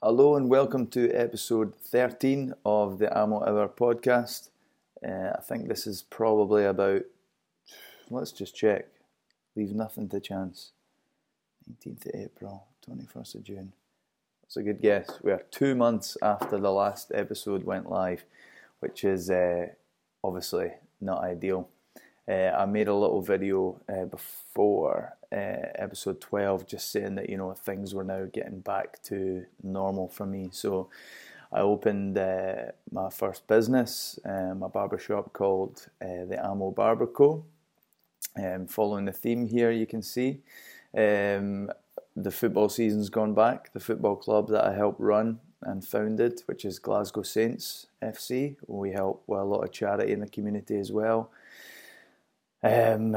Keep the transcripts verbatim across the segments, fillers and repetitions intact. Hello and welcome to episode thirteen of the Amo Hour Podcast. Uh, I think this is probably about, let's just check, leave nothing to chance. nineteenth of April, twenty-first of June. That's a good guess. We are two months after the last episode went live, which is uh, obviously not ideal. Uh, I made a little video uh, before uh, episode twelve, just saying that, you know, things were now getting back to normal for me. So I opened uh, my first business, uh, my barber shop called uh, the Amo Barber Co. Um, following the theme here, you can see um, the football season's gone back. The football club that I helped run and founded, which is Glasgow Saints F C, we help with a lot of charity in the community as well. Um,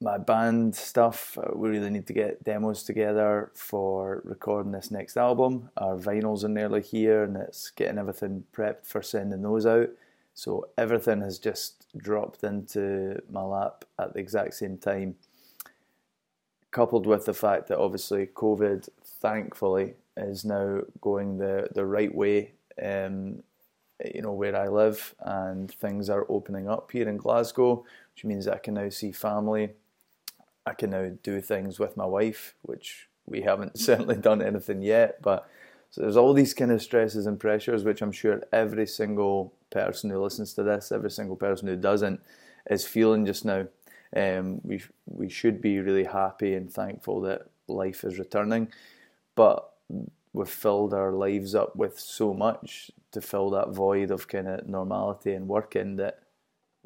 my band stuff, we really need to get demos together for recording this next album. Our vinyls are nearly here and it's getting everything prepped for sending those out. So everything has just dropped into my lap at the exact same time. Coupled with the fact that obviously COVID, thankfully, is now going the, the right way, um, you know, where I live, and things are opening up here in Glasgow, which means I can now see family. I can now do things with my wife, which we haven't certainly done anything yet. But so there's all these kind of stresses and pressures, which I'm sure every single person who listens to this, every single person who doesn't, is feeling just now. Um, we we should be really happy and thankful that life is returning, but we've filled our lives up with so much to fill that void of kind of normality and working that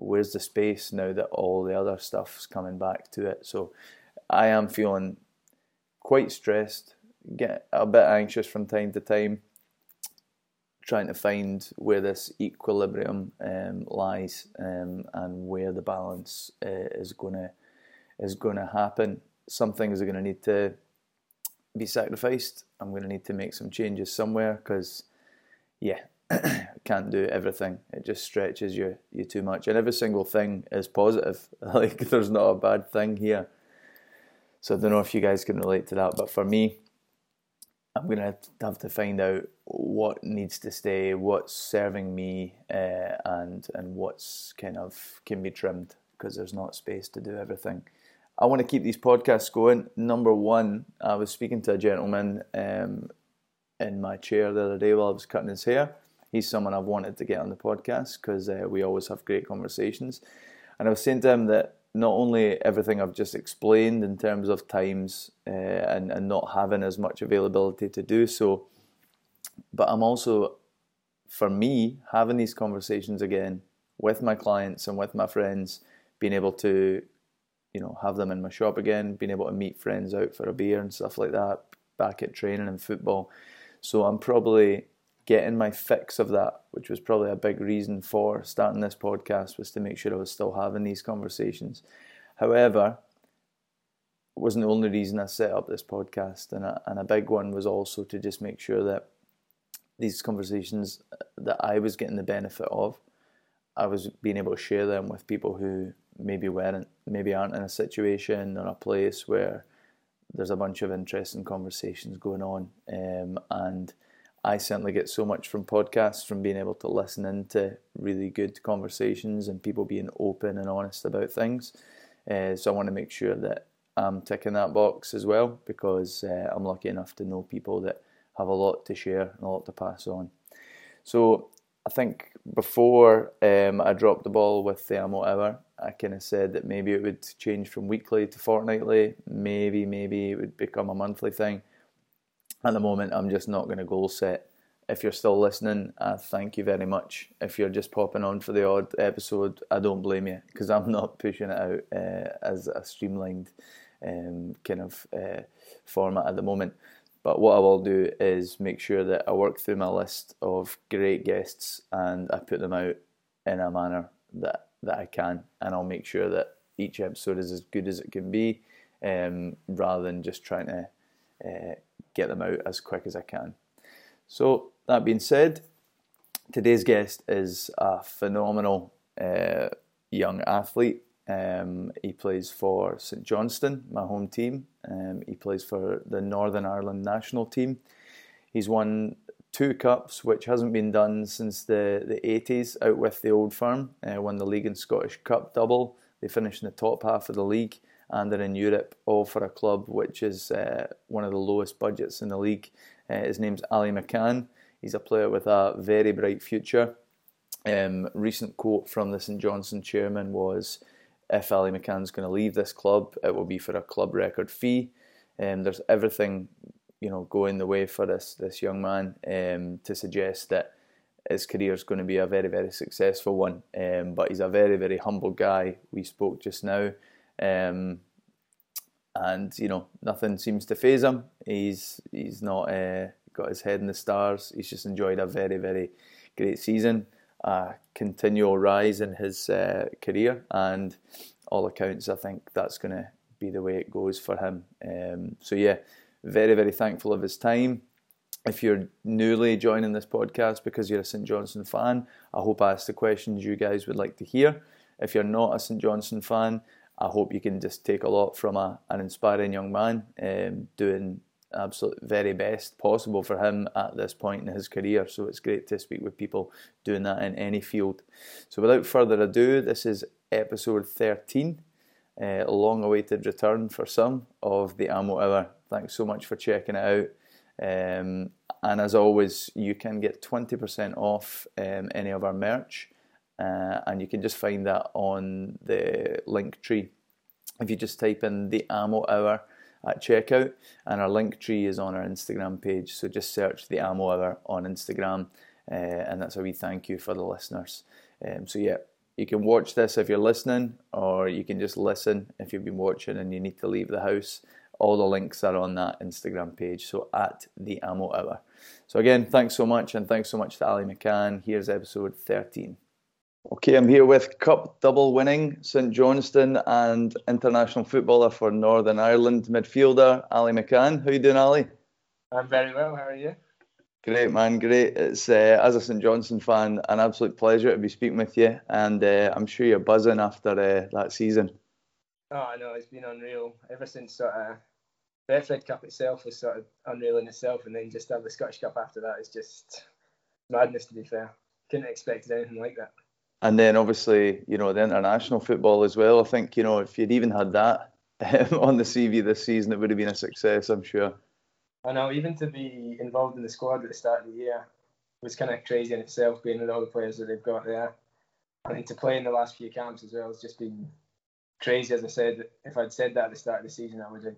where's the space now that all the other stuff's coming back to it. So I am feeling quite stressed, get a bit anxious from time to time, trying to find where this equilibrium um, lies um, and where the balance uh, is gonna is gonna happen. Some things are gonna need to be sacrificed. I'm gonna need to make some changes somewhere because, yeah, can't do everything. It just stretches you you too much, and every single thing is positive. Like, there's not a bad thing here. So I don't know if you guys can relate to that, but for me, I'm gonna have to find out what needs to stay, what's serving me, uh, and and what's kind of can be trimmed, because there's not space to do everything. I want to keep these podcasts going. Number one, I was speaking to a gentleman um, in my chair the other day while I was cutting his hair. He's someone I've wanted to get on the podcast because uh, we always have great conversations. And I was saying to him that not only everything I've just explained in terms of times uh, and, and not having as much availability to do so, but I'm also, for me, having these conversations again with my clients and with my friends, being able to, you know, have them in my shop again, being able to meet friends out for a beer and stuff like that, back at training and football. So I'm probably getting my fix of that, which was probably a big reason for starting this podcast, was to make sure I was still having these conversations. However, it wasn't the only reason I set up this podcast, and a, and a big one was also to just make sure that these conversations that I was getting the benefit of, I was being able to share them with people who maybe weren't, maybe aren't in a situation or a place where there's a bunch of interesting conversations going on, um, and I certainly get so much from podcasts, from being able to listen into really good conversations and people being open and honest about things. Uh, so I want to make sure that I'm ticking that box as well, because uh, I'm lucky enough to know people that have a lot to share and a lot to pass on. So I think before um, I dropped the ball with the Amo Hour, I kind of said that maybe it would change from weekly to fortnightly. Maybe, maybe it would become a monthly thing. At the moment, I'm just not going to goal set. If you're still listening, I thank you very much. If you're just popping on for the odd episode, I don't blame you, because I'm not pushing it out uh, as a streamlined um, kind of uh, format at the moment. But what I will do is make sure that I work through my list of great guests and I put them out in a manner that, that I can. And I'll make sure that each episode is as good as it can be. um, rather than just trying to uh, get them out as quick as I can. So that being said, today's guest is a phenomenal uh, young athlete. Um, he plays for St Johnstone, my home team. Um, he plays for the Northern Ireland national team. He's won two cups, which hasn't been done since the, the eighties, out with the old firm. Uh, won the league and Scottish Cup double. They finished in the top half of the league and are in Europe, all for a club which is uh, one of the lowest budgets in the league. Uh, his name's Ali McCann. He's a player with a very bright future. Um, recent quote from the St Johnstone chairman was, if Ali McCann's going to leave this club, it will be for a club record fee. Um, there's everything, you know, going the way for this this young man um, to suggest that his career is going to be a very, very successful one. Um, but he's a very, very humble guy. We spoke just now, um, and you know, nothing seems to faze him. He's he's not uh, got his head in the stars. He's just enjoyed a very, very great season. A continual rise in his uh, career, and all accounts I think that's going to be the way it goes for him. Um, so yeah, very very thankful of his time. If you're newly joining this podcast because you're a St Johnstone fan, I hope I ask the questions you guys would like to hear. If you're not a St Johnstone fan, I hope you can just take a lot from a, an inspiring young man um, doing absolute very best possible for him at this point in his career. So it's great to speak with people doing that in any field. So without further ado, this is episode thirteen, a uh, long-awaited return for some of the Amo Hour. Thanks so much for checking it out. Um, and as always, you can get twenty percent off um, any of our merch, uh, and you can just find that on the link tree. If you just type in the Amo Hour at checkout, and our link tree is on our Instagram page, so just search the Amo Hour on Instagram, uh, and that's a wee thank you for the listeners. Um, so yeah, you can watch this if you're listening, or you can just listen if you've been watching and you need to leave the house. All the links are on that Instagram page, so at the Amo Hour. So again, thanks so much, and thanks so much to Ali McCann. Here's episode thirteen. Okay, I'm here with Cup double winning St Johnstone and international footballer for Northern Ireland midfielder Ali McCann. How you doing, Ali? I'm very well. How are you? Great, man. Great. It's uh, as a St Johnstone fan, an absolute pleasure to be speaking with you, and uh, I'm sure you're buzzing after uh, that season. Oh, I know. It's been unreal ever since sort of Betfred Cup itself was sort of unreal in itself, and then just have the Scottish Cup after that is just madness. To be fair, couldn't expect anything like that. And then obviously, you know, the international football as well. I think, you know, if you'd even had that um, on the C V this season, it would have been a success, I'm sure. I know, even to be involved in the squad at the start of the year was kind of crazy in itself, being with all the players that they've got there. I mean, to play in the last few camps as well has just been crazy. As I said, if I'd said that at the start of the season, I would have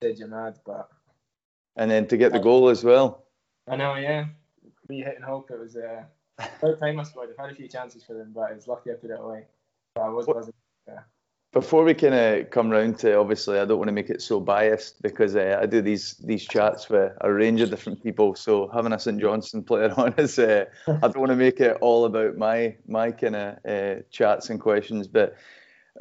said you're mad. But and then to get the goal as well. I know, yeah. Me hitting hope, it was... Uh, Third time I scored. I've had a few chances for them, but I was lucky I put it away. But I was buzzing. Yeah. Before we kind of come round to, obviously, I don't want to make it so biased because uh, I do these these chats with a range of different people. So having a St Johnstone player on is, uh, I don't want to make it all about my my kind of uh, chats and questions. But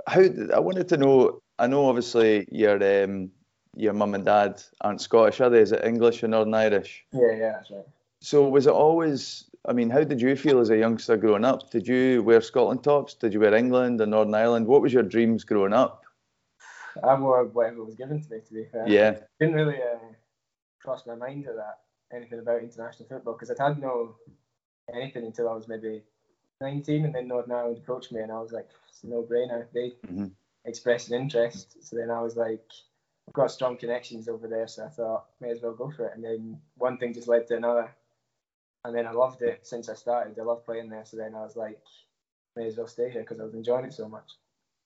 how I wanted to know. I know obviously your um, your mum and dad aren't Scottish, are they? Is it English or Northern Irish? Yeah, yeah, that's right. So was it always? I mean, how did you feel as a youngster growing up? Did you wear Scotland tops? Did you wear England and Northern Ireland? What was your dreams growing up? I wore whatever was given to me, to be fair. Yeah. Didn't really uh, cross my mind at that, anything about international football, because I had no anything until I was maybe nineteen, and then Northern Ireland approached me, and I was like, it's a no-brainer. They mm-hmm. expressed an interest, so then I was like, I've got strong connections over there, so I thought, may as well go for it. And then one thing just led to another. And then I loved it since I started. I loved playing there. So then I was like, may as well stay here because I was enjoying it so much.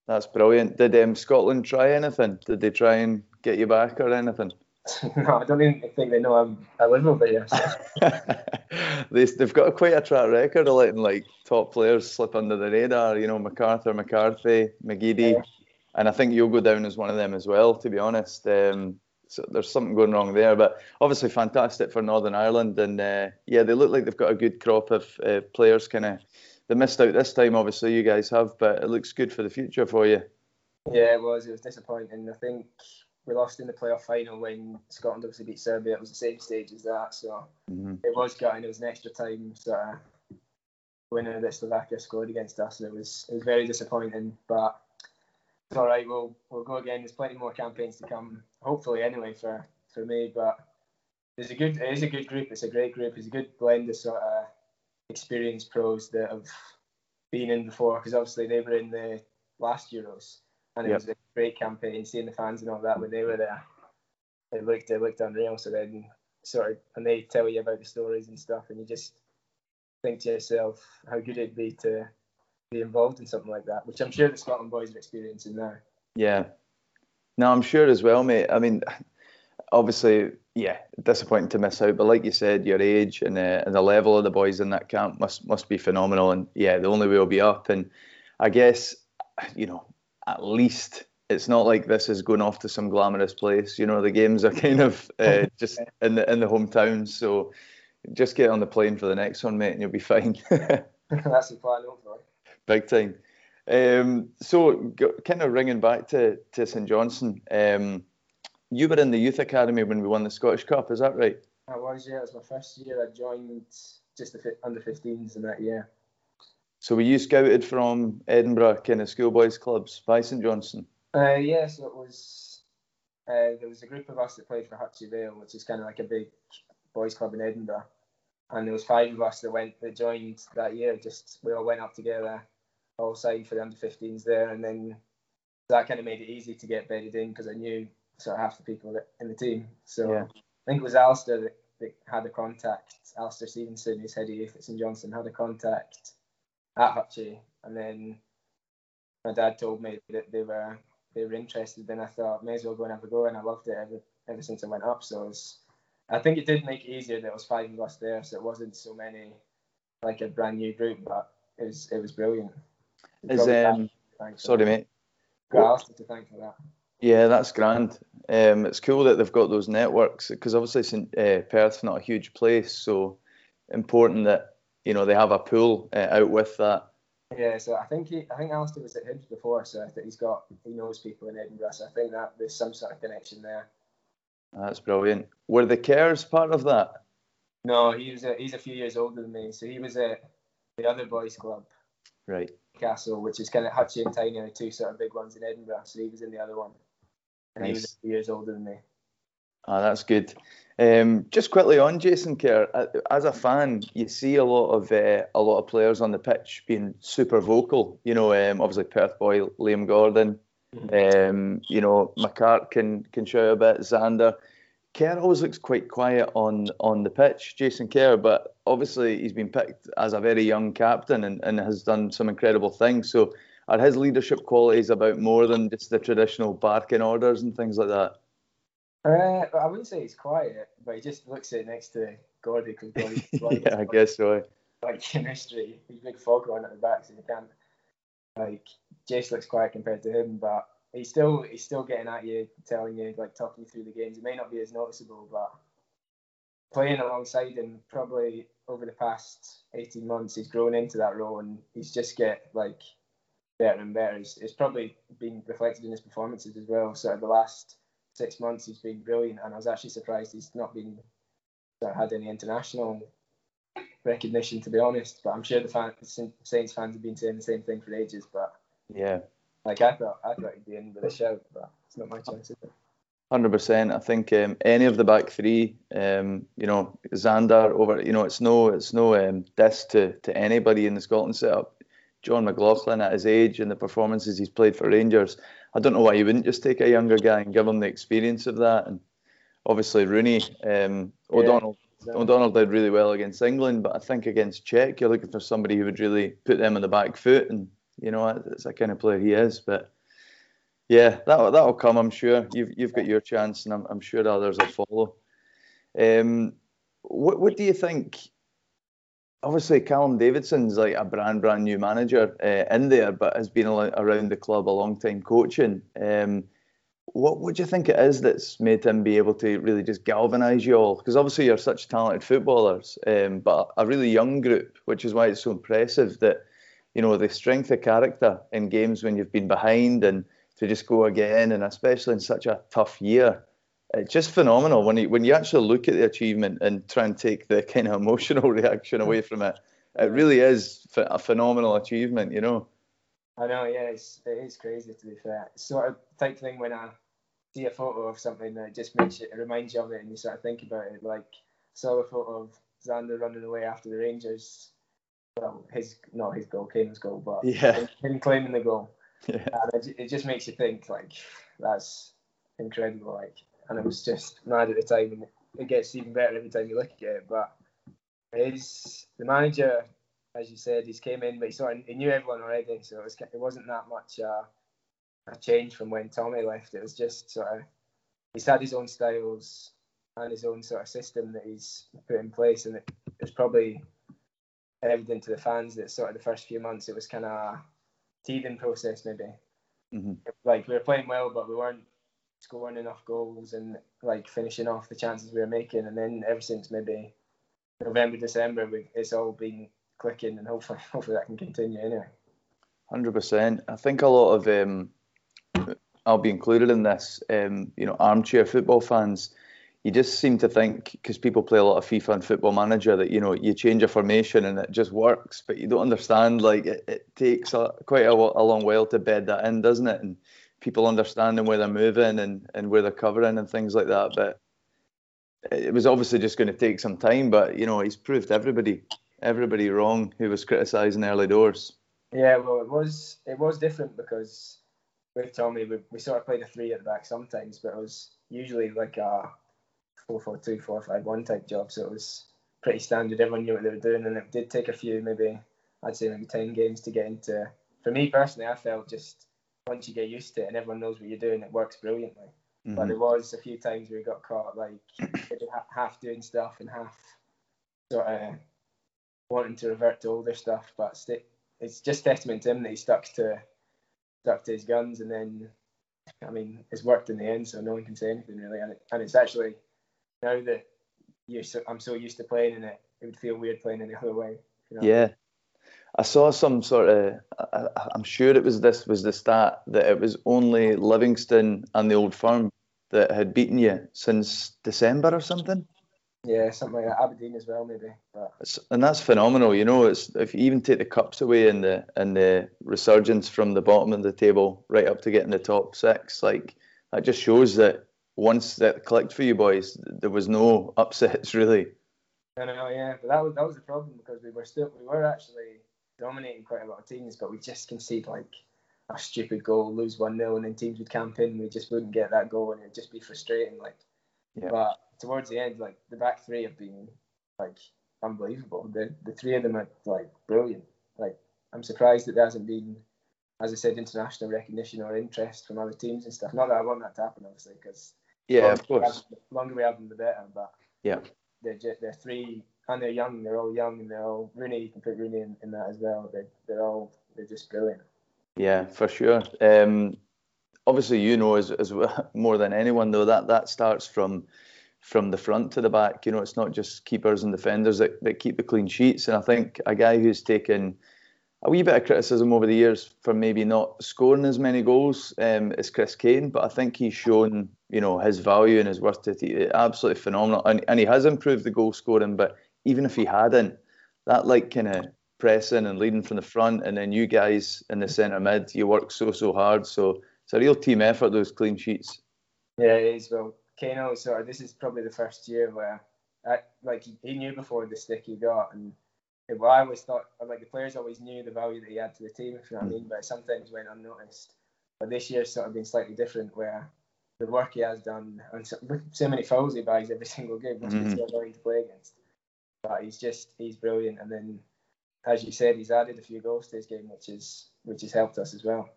That's brilliant. Did um, Scotland try anything? Did they try and get you back or anything? No, I don't even think they know I'm, I live over here. So. they, they've got a, quite a track record of letting like top players slip under the radar. You know, MacArthur, McCarthy, McGeady. Yeah. And I think you'll go down as one of them as well, to be honest. Um, So there's something going wrong there, but obviously fantastic for Northern Ireland, and uh, yeah, they look like they've got a good crop of uh, players. Kind of, they missed out this time, obviously you guys have, but it looks good for the future for you. Yeah, it was. It was disappointing. I think we lost in the playoff final when Scotland obviously beat Serbia. It was the same stage as that, so mm-hmm. it was gutting. It was an extra time sort of winner that Slovakia scored against us, and it was it was very disappointing. But it's all right. We'll we'll go again. There's plenty more campaigns to come. Hopefully, anyway, for, for me. But it's a good. It is a good group. It's a great group. It's a good blend of sort of experienced pros that have been in before, because obviously they were in the last Euros. And it yep. was a great campaign, seeing the fans and all that when they were there. It looked it looked unreal. So then, sort of, and they tell you about the stories and stuff, and you just think to yourself how good it'd be to be involved in something like that, which I'm sure the Scotland boys are experiencing now. Yeah, no, I'm sure as well, mate. I mean, obviously, yeah, disappointing to miss out, but like you said, your age and the, and the level of the boys in that camp must must be phenomenal. And yeah, the only way will be up. And I guess, you know, at least it's not like this is going off to some glamorous place. You know, the games are kind of uh, just in the in the hometowns. So just get on the plane for the next one, mate, and you'll be fine. That's the plan, hopefully. Big time. Um, so go, kind of ringing back to, to St Johnstone, um, you were in the youth academy when we won the Scottish Cup, is that right? I was, yeah. It was my first year. I joined just the under fifteens in that year. So were you scouted from Edinburgh kind of schoolboys clubs by St Johnstone? Uh, yeah, so it was, uh, there was a group of us that played for Hutchie Vale, which is kind of like a big boys club in Edinburgh. And there was five of us that went that joined that year. Just we all went up together, all signed for the under fifteens there. And then that kind of made it easy to get bedded in, because I knew sort of half the people that, in the team. So yeah. I think it was Alistair that, that had a contact. Alistair Stevenson, who's head of youth at St Johnstone, had a contact at Hutchie, and then my dad told me that they were they were interested. Then I thought, may as well go and have a go, and I loved it ever, ever since I went up. So it was, I think it did make it easier that it was five of us there, so it wasn't so many like a brand new group, but it was it was brilliant. Is, um, sorry, mate. Got Alistair to thank for that. Yeah, that's grand. Um, it's cool that they've got those networks, because obviously Saint, uh, Perth's not a huge place, so important that, you know, they have a pool uh, out with that. Yeah, so I think he, I think Alistair was at Hibbs before, so I think he's got, he knows people in Edinburgh, so I think that there's some sort of connection there. That's brilliant. Were the Kerrs part of that? No, he was a, he's a few years older than me, so he was at the other boys' club, right? Castle, which is kind of Hutchie and Tiny, are two sort of big ones in Edinburgh, so he was in the other one, and nice. He was a few years older than me. Ah, that's good. Um, just quickly on Jason Kerr, as a fan, you see a lot of uh, a lot of players on the pitch being super vocal. You know, um, obviously Perth boy Liam Gordon. Um, you know, McCart can can shout a bit. Xander, Kerr always looks quite quiet on on the pitch. Jason Kerr, but obviously he's been picked as a very young captain and, and has done some incredible things. So, are his leadership qualities about more than just the traditional barking orders and things like that? Uh, I wouldn't say he's quiet, but he just looks at next to Gordy. Cause yeah, I guess so. Like chemistry, he's a big foghorn at the back, so you can't. Like Jace looks quiet compared to him, but he's still he's still getting at you, telling you, like talking you through the games. It may not be as noticeable, but playing alongside him, probably over the past eighteen months, he's grown into that role, and he's just get like better and better. It's, it's probably been reflected in his performances as well. So the last six months he's been brilliant, and I was actually surprised he's not been not had any international recognition, to be honest. But I'm sure the fans, Saints fans have been saying the same thing for ages. But yeah, like I thought, I thought he'd be in with a shout, but it's not my chance, is it? one hundred percent. I think um, any of the back three, um, you know, Xander over, you know, it's no, it's no um, diss to to anybody in the Scotland setup. John McLaughlin, at his age and the performances he's played for Rangers, I don't know why you wouldn't just take a younger guy and give him the experience of that. And obviously Rooney, um, O'Donnell, yeah, exactly. O'Donnell did really well against England, but I think against Czech, you're looking for somebody who would really put them on the back foot. And you know, that's the kind of player he is. But yeah, that that'll come, I'm sure. You've you've got your chance, and I'm I'm sure others will follow. Um, what what do you think? Obviously, Callum Davidson's like a brand, brand new manager uh, in there, but has been around the club a long time coaching. Um, what, what do you think it is that's made him be able to really just galvanise you all? Because obviously you're such talented footballers, um, but a really young group, which is why it's so impressive that, you know, the strength of character in games when you've been behind and to just go again, and especially in such a tough year. It's just phenomenal when you, when you actually look at the achievement and try and take the kind of emotional reaction away from it. It really is a phenomenal achievement, you know. I know, yeah, it's, it is crazy to be fair. It's sort of type thing when I see a photo of something that just makes you, it reminds you of it, and you sort of think about it. Like, I saw a photo of Xander running away after the Rangers. Well, his not his goal, Kane's goal, but yeah. him, him claiming the goal. Yeah. And it, it just makes you think, like, that's incredible, like. And it was just mad at the time, and it gets even better every time you look at it. But his, the manager, as you said, he's came in, but he sort of, he knew everyone already, so it, was, it wasn't that much uh, a change from when Tommy left. It was just sort of, he's had his own styles and his own sort of system that he's put in place, and it, it's probably evident to the fans that sort of the first few months it was kind of a teething process maybe. Mm-hmm. Like, we were playing well, but we weren't scoring enough goals and like finishing off the chances we were making, and then ever since maybe November, December, we, it's all been clicking, and hopefully, hopefully that can continue anyway. one hundred percent. I think a lot of um, I'll be included in this. Um, you know, armchair football fans, you just seem to think, because people play a lot of FIFA and Football Manager, that you know you change a formation and it just works, but you don't understand, like it, it takes a, quite a, a long while to bed that in, doesn't it? And people understanding where they're moving and, and where they're covering and things like that. But it was obviously just going to take some time. But, you know, he's proved everybody everybody wrong who was criticising early doors. Yeah, well, it was it was different because with Tommy, we, we sort of played a three at the back sometimes, but it was usually like a four four two, four five one type job. So it was pretty standard. Everyone knew what they were doing. And it did take a few, maybe, I'd say maybe ten games to get into. For me personally, I felt just... once you get used to it and everyone knows what you're doing, it works brilliantly. Mm-hmm. But there was a few times where we got caught, like half doing stuff and half sort of wanting to revert to older stuff. But it's just testament to him that he stuck to stuck to his guns, and then, I mean, it's worked in the end, so no one can say anything really. And, it, and it's actually now that you're so, I'm so used to playing in it, it would feel weird playing in the other way. You know? Yeah. I saw some sort of, I, I'm sure it was this, was the stat that it was only Livingston and the Old Firm that had beaten you since December or something? Yeah, something like that. Aberdeen as well, maybe. But. And that's phenomenal, you know. It's, if you even take the cups away and the and the resurgence from the bottom of the table right up to getting the top six, like, that just shows that once that clicked for you boys, there was no upsets, really. I know, yeah. But that was, that was the problem, because we were still, we were actually... dominating quite a lot of teams, but we just concede like a stupid goal, lose one nil, and then teams would camp in and we just wouldn't get that goal, and it'd just be frustrating, like. Yeah. But towards the end, like, the back three have been like unbelievable. The the three of them are like brilliant. Like, I'm surprised that there hasn't been, as I said, international recognition or interest from other teams and stuff. Not that I want that to happen, obviously, because yeah, of course, the longer we have them, the better. But yeah, they're just, they're three. And they're young, they're all young, and they're all, Rooney, you can put Rooney in, in that as well. They're, they're all, they're just brilliant. Yeah, for sure. Um, obviously, you know, as, as more than anyone, though, that, that starts from from the front to the back. You know, it's not just keepers and defenders that, that keep the clean sheets. And I think a guy who's taken a wee bit of criticism over the years for maybe not scoring as many goals um, is Chris Kane, but I think he's shown, you know, his value and his worth to it. Absolutely phenomenal. And, and he has improved the goal scoring, but even if he hadn't, that like kind of pressing and leading from the front, and then you guys in the centre mid, you work so, so hard. So it's a real team effort, those clean sheets. Yeah, it is. Well, Kano, sort of, this is probably the first year where, I, like, he knew before the stick he got. And it, well, I always thought, like, the players always knew the value that he had to the team, if you know what I mean, but it sometimes went unnoticed. But this year's sort of been slightly different, where the work he has done, and so, so many fouls he buys every single game, must mm-hmm. be so annoying to play against. But he's just, he's brilliant. And then, as you said, he's added a few goals to his game, which is which has helped us as well.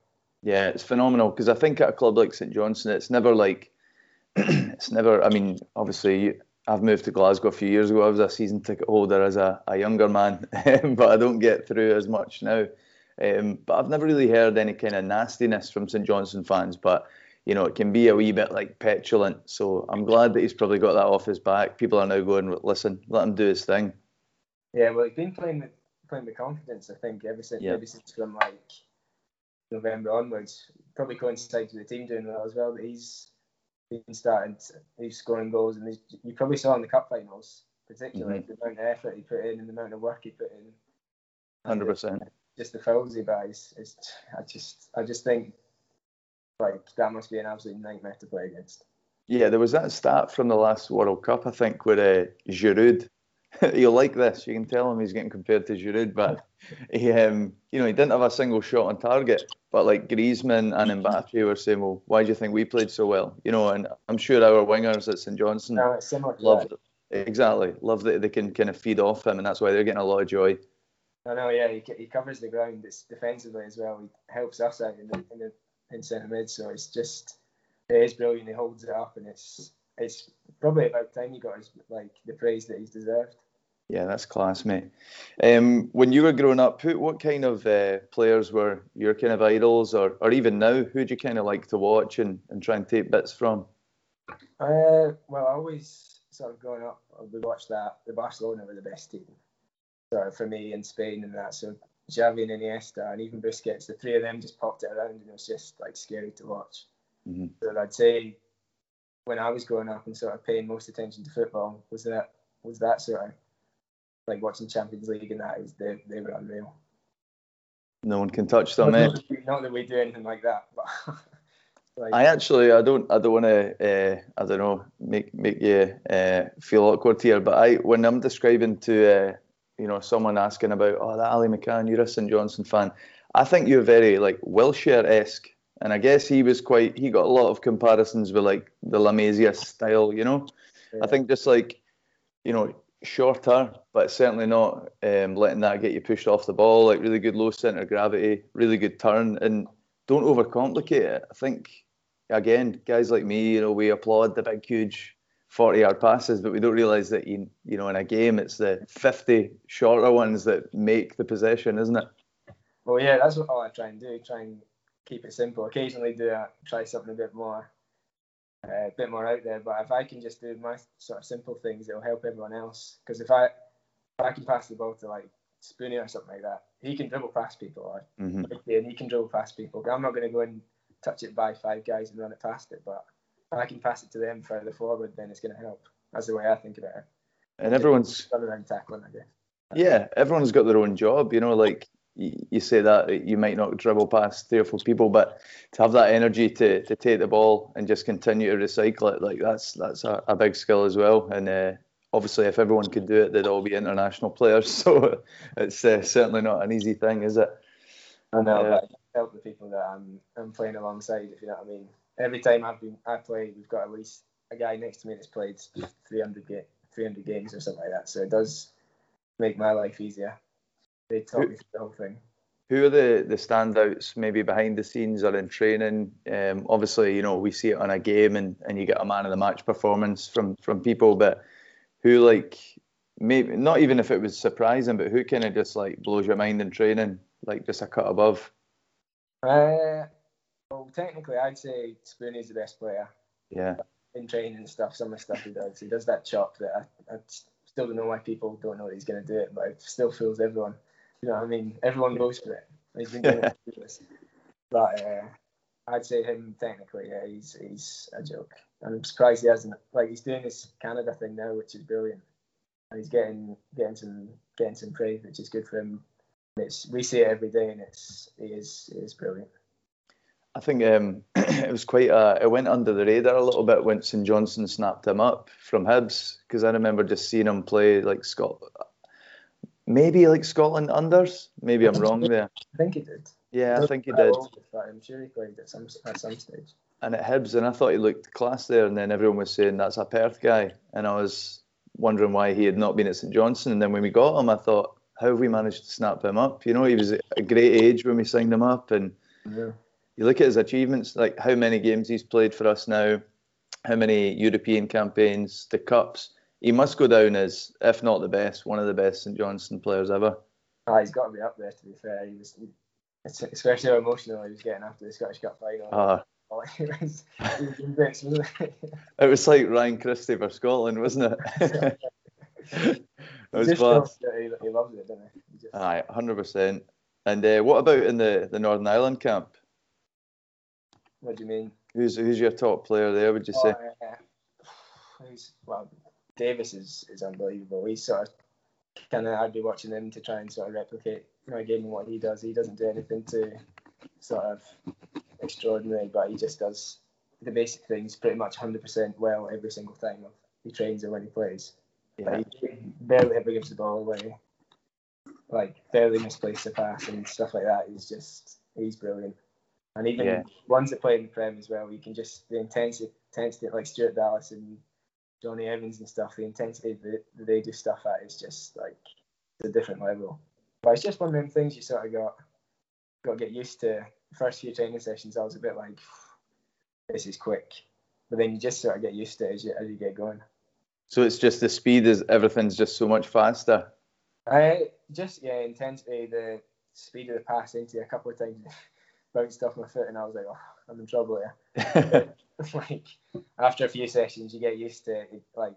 Yeah, it's phenomenal, because I think at a club like St Johnstone, it's never like, it's never, I mean, obviously, I've moved to Glasgow a few years ago. I was a season ticket holder as a, a younger man, but I don't get through as much now. Um, but I've never really heard any kind of nastiness from St Johnstone fans, but, you know, it can be a wee bit like petulant. So I'm glad that he's probably got that off his back. People are now going, listen, let him do his thing. Yeah, well, he's been playing with, playing with confidence, I think, ever since, yeah. maybe since from like November onwards. Probably coincides with the team doing well as well, but he's been starting, he's scoring goals, and he's, you probably saw in the cup finals, particularly mm-hmm. the amount of effort he put in and the amount of work he put in. one hundred percent. Just the fouls he buys. It's, I just, I just think like that must be an absolute nightmare to play against. Yeah, there was that stat from the last World Cup, I think, where uh, Giroud. You'll like this. You can tell him he's getting compared to Giroud, but he, um, you know, he didn't have a single shot on target. But like Griezmann and Mbappe were saying, "Well, why do you think we played so well?" You know, and I'm sure our wingers at St Johnstone no, loved it. Exactly, love that they can kind of feed off him, and that's why they're getting a lot of joy. I know, yeah, he he covers the ground. It's defensively as well. He helps us out in the in, the, in centre mid. So it's just it is brilliant. He holds it up, and it's it's probably about time he got his like the praise that he's deserved. Yeah, that's class, mate. Um, when you were growing up, who, what kind of uh, players were your kind of idols, or or even now, who do you kind of like to watch and, and try and take bits from? Uh, well, I always sort of growing up, we watched that the Barcelona were the best team. Sort of for me in Spain and that, so Xavi and Iniesta and even Busquets, the three of them just popped it around and it was just like scary to watch. Mm-hmm. So I'd say when I was growing up and sort of paying most attention to football was that was that sort of like watching Champions League and that it was they they were unreal. No one can touch them, eh? Not that we do anything like that, but like, I actually I don't I don't want to uh, I don't know make make you uh, feel awkward here, but I when I'm describing to. Uh, You know, someone asking about, oh, that Ali McCann, you're a St Johnstone fan. I think you're very, like, Wilshire-esque. And I guess he was quite, he got a lot of comparisons with, like, the La Masia style, you know? Yeah. I think just, like, you know, shorter, but certainly not um, letting that get you pushed off the ball. Like, really good low centre of gravity, really good turn. And don't overcomplicate it. I think, again, guys like me, you know, we applaud the big, huge forty-yard passes, but we don't realise that, you, you know, in a game, it's the fifty shorter ones that make the possession, isn't it? Well, yeah, that's what all I try and do, try and keep it simple. Occasionally do a, try something a bit more uh, a bit more out there, but if I can just do my sort of simple things, it'll help everyone else. Because if I if I can pass the ball to, like, Spoonie or something like that, he can dribble past people, or mm-hmm. and he can dribble past people. I'm not going to go and touch it by five guys and run it past it, but if I can pass it to them further forward, then it's going to help. That's the way I think about it. And everyone's tackling, I guess. Yeah, everyone's got their own job. You know, like you say that you might not dribble past three or four people, but to have that energy to to take the ball and just continue to recycle it, like that's that's a, a big skill as well. And uh, obviously, if everyone could do it, they'd all be international players. So it's uh, certainly not an easy thing, is it? I know. Uh, but help the people that I'm I'm playing alongside, if you know what I mean. Every time I've been, I play, we've got at least a guy next to me that's played three hundred, ga- three hundred games or something like that. So it does make my life easier. They talk me through the whole thing. Who are the, the standouts maybe behind the scenes or in training? Um, obviously, you know, we see it on a game and, and you get a man of the match performance from, from people, but who like, maybe not even if it was surprising, but who kind of just like blows your mind in training, like just a cut above? Uh... Well, technically, I'd say Spoonie's the best player. Yeah. In training and stuff, some of the stuff he does. He does that chop that I, I still don't know why people don't know that he's going to do it, but it still fools everyone. You know what I mean? Everyone goes for it. He's been doing it. But uh, I'd say him, technically, yeah, he's he's a joke. I'm surprised he hasn't. Like, he's doing this Canada thing now, which is brilliant. And he's getting getting some getting some praise, which is good for him. It's, we see it every day, and it's he is, he is brilliant. I think um, it was quite a, it went under the radar a little bit when St Johnstone snapped him up from Hibbs, because I remember just seeing him play like Scotland, maybe like Scotland unders. Maybe I'm wrong there. I think he did. Yeah, I think he did. I'm sure he played at some, at some stage. And at Hibbs, and I thought he looked class there, and then everyone was saying that's a Perth guy, and I was wondering why he had not been at St Johnstone, and then when we got him, I thought, how have we managed to snap him up? You know, he was at a great age when we signed him up, and yeah. You look at his achievements, like how many games he's played for us now, how many European campaigns, the Cups. He must go down as, if not the best, one of the best St Johnstone players ever. Oh, he's got to be up there, to be fair. He was, especially how emotional he was getting after the Scottish Cup final. Uh, it, was, it, was intense, wasn't it? It was like Ryan Christie for Scotland, wasn't it? It was just he, he loved it, didn't he? Aye, one hundred percent. And uh, what about in the, the Northern Ireland camp? What do you mean? Who's who's your top player there, would you oh, say? Uh, well, Davis is, is unbelievable. He's sort of, kind of, I'd be watching him to try and sort of replicate my game and what he does. He doesn't do anything too sort of extraordinary, but he just does the basic things pretty much one hundred percent well every single time he trains or when he plays. Yeah. Like, he barely ever gives the ball away. Like, barely misplaces a pass and stuff like that. He's just, he's brilliant. And even yeah. ones that play in the Prem as well, you can just, the intensity, intensity like Stuart Dallas and Johnny Evans and stuff, the intensity that they do stuff at is just like a different level. But it's just one of them things you sort of got, got to get used to. The first few training sessions, I was a bit like, this is quick. But then you just sort of get used to it as you, as you get going. So it's just the speed, is everything's just so much faster? I just, yeah, intensity, the speed of the pass into a couple of times. Bounced off my foot and I was like, oh, I'm in trouble here. Like, after a few sessions, you get used to like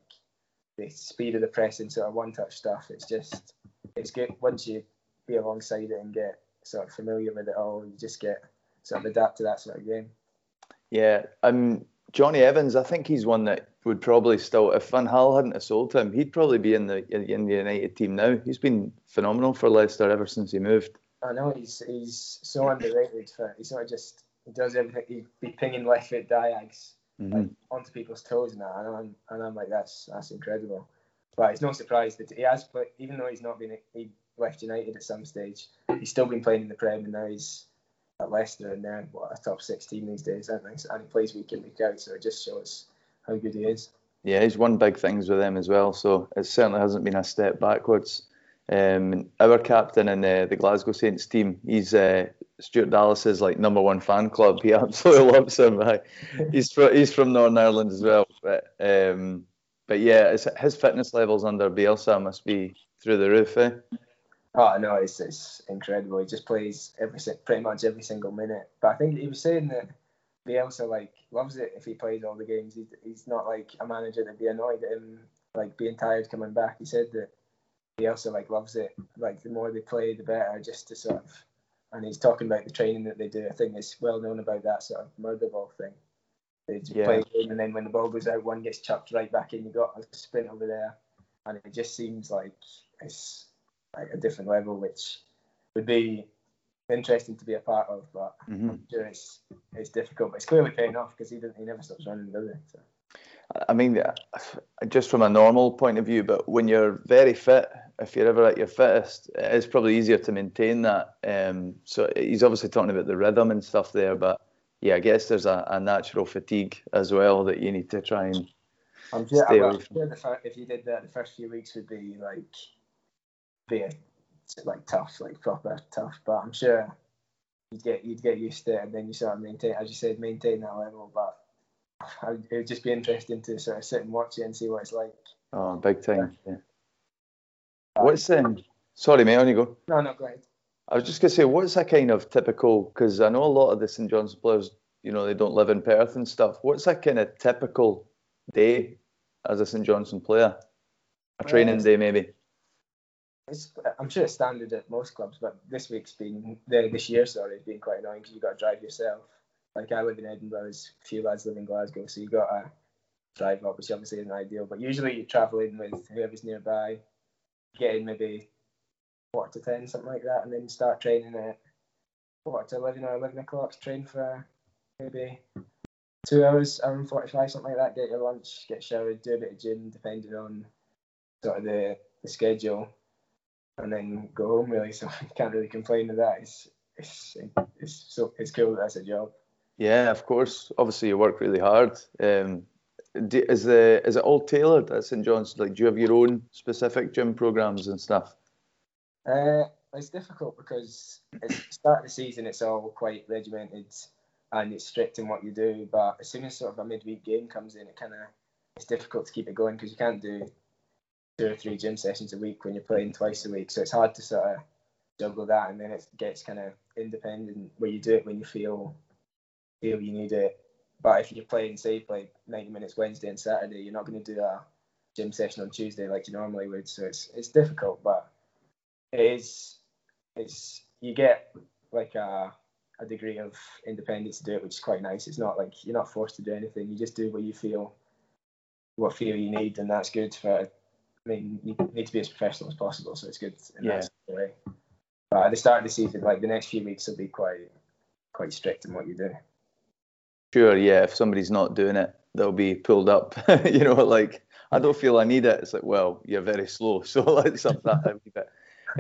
the speed of the pressing, sort of one-touch stuff. It's just, it's good once you be alongside it and get sort of familiar with it all. You just get sort of adapt to that sort of game. Yeah, um, Johnny Evans, I think he's one that would probably still, if Van Gaal hadn't have sold him, he'd probably be in the in the United team now. He's been phenomenal for Leicester ever since he moved. I know he's he's so underrated for he sort of just he does everything. He'd be pinging left foot diags mm-hmm. like, onto people's toes and that, and I'm and I'm like that's that's incredible. But it's no surprise that he has played, even though he's not been he left United at some stage. He's still been playing in the Prem, and now he's at Leicester, and they're what a top six team these days, aren't they? And he plays week in week out, so it just shows how good he is. Yeah, he's won big things with them as well. So it certainly hasn't been a step backwards. Um, our captain in the, the Glasgow Saints team, he's uh, Stuart Dallas's like number one fan club. He absolutely loves him. He's from he's from Northern Ireland as well. But um, but yeah, it's, his fitness levels under Bielsa must be through the roof. Eh? Oh no, it's it's incredible. He just plays every pretty much every single minute. But I think he was saying that Bielsa like loves it if he plays all the games. He's he's not like a manager that'd be annoyed at him like being tired coming back. He said that. He also like loves it. Like the more they play, the better. Just to sort of, and he's talking about the training that they do. I think it's well known about that sort of murder ball thing. They just yeah. play a game, and then when the ball goes out, one gets chucked right back in. You got a sprint over there, and it just seems like it's like a different level, which would be interesting to be a part of. But mm-hmm. I'm sure it's it's difficult, but it's clearly paying off because he doesn't he never stops running, does he? So. I mean, just from a normal point of view, but when you're very fit, if you're ever at your fittest, it's probably easier to maintain that. Um, so he's obviously talking about the rhythm and stuff there, but yeah, I guess there's a, a natural fatigue as well that you need to try and I'm sure, stay I'm away from. Sure the fir- if you did that, the first few weeks would be like, be a, like tough, like proper tough. But I'm sure you'd get you'd get used to it, and then you sort of maintain, as you said, maintain that level, but. It would just be interesting to sort of sit and watch it and see what it's like. Oh, big time! Yeah. What's um? Sorry, mate. On you go. No, no, go ahead. I was just gonna say, what's a kind of typical? Because I know a lot of the St Johnstone players, you know, they don't live in Perth and stuff. What's a kind of typical day as a St Johnstone player? A training well, day, maybe. It's, I'm sure it's standard at most clubs, but this week's been this year. Sorry, it's been quite annoying because you've got to drive yourself. Like I live in Edinburgh, there's a few lads live in Glasgow, so you got to drive up, which obviously isn't ideal. But usually you travel in with whoever's nearby, get in maybe quarter to ten, something like that, and then start training at quarter to eleven or eleven o'clock. Train for maybe two hours, hour and forty-five, something like that. Get your lunch, get showered, do a bit of gym, depending on sort of the, the schedule, and then go home. Really, so you can't really complain of that. It's it's it's so it's cool that that's a job. Yeah, of course. Obviously, you work really hard. Um, do, is the is it all tailored at St John's? Like, do you have your own specific gym programs and stuff? Uh, it's difficult because at the start of the season, it's all quite regimented and it's strict in what you do. But as soon as sort of a midweek game comes in, it kind of it's difficult to keep it going because you can't do two or three gym sessions a week when you're playing twice a week. So it's hard to sort of juggle that, and then it gets kind of independent where you do it when you feel. feel you need it. But if you're playing, say, play ninety minutes Wednesday and Saturday, you're not going to do a gym session on Tuesday like you normally would. So it's it's difficult, but it is it's you get like a, a a degree of independence to do it, which is quite nice. It's not like you're not forced to do anything. You just do what you feel, what feel you need, and that's good for. I mean, you need to be as professional as possible, so it's good in yeah. that way. But at the start of the season, like the next few weeks, will be quite, quite strict in what you do. Sure, yeah. If somebody's not doing it, they'll be pulled up. You know, like I don't feel I need it. It's like, well, you're very slow, so let's up that a wee bit.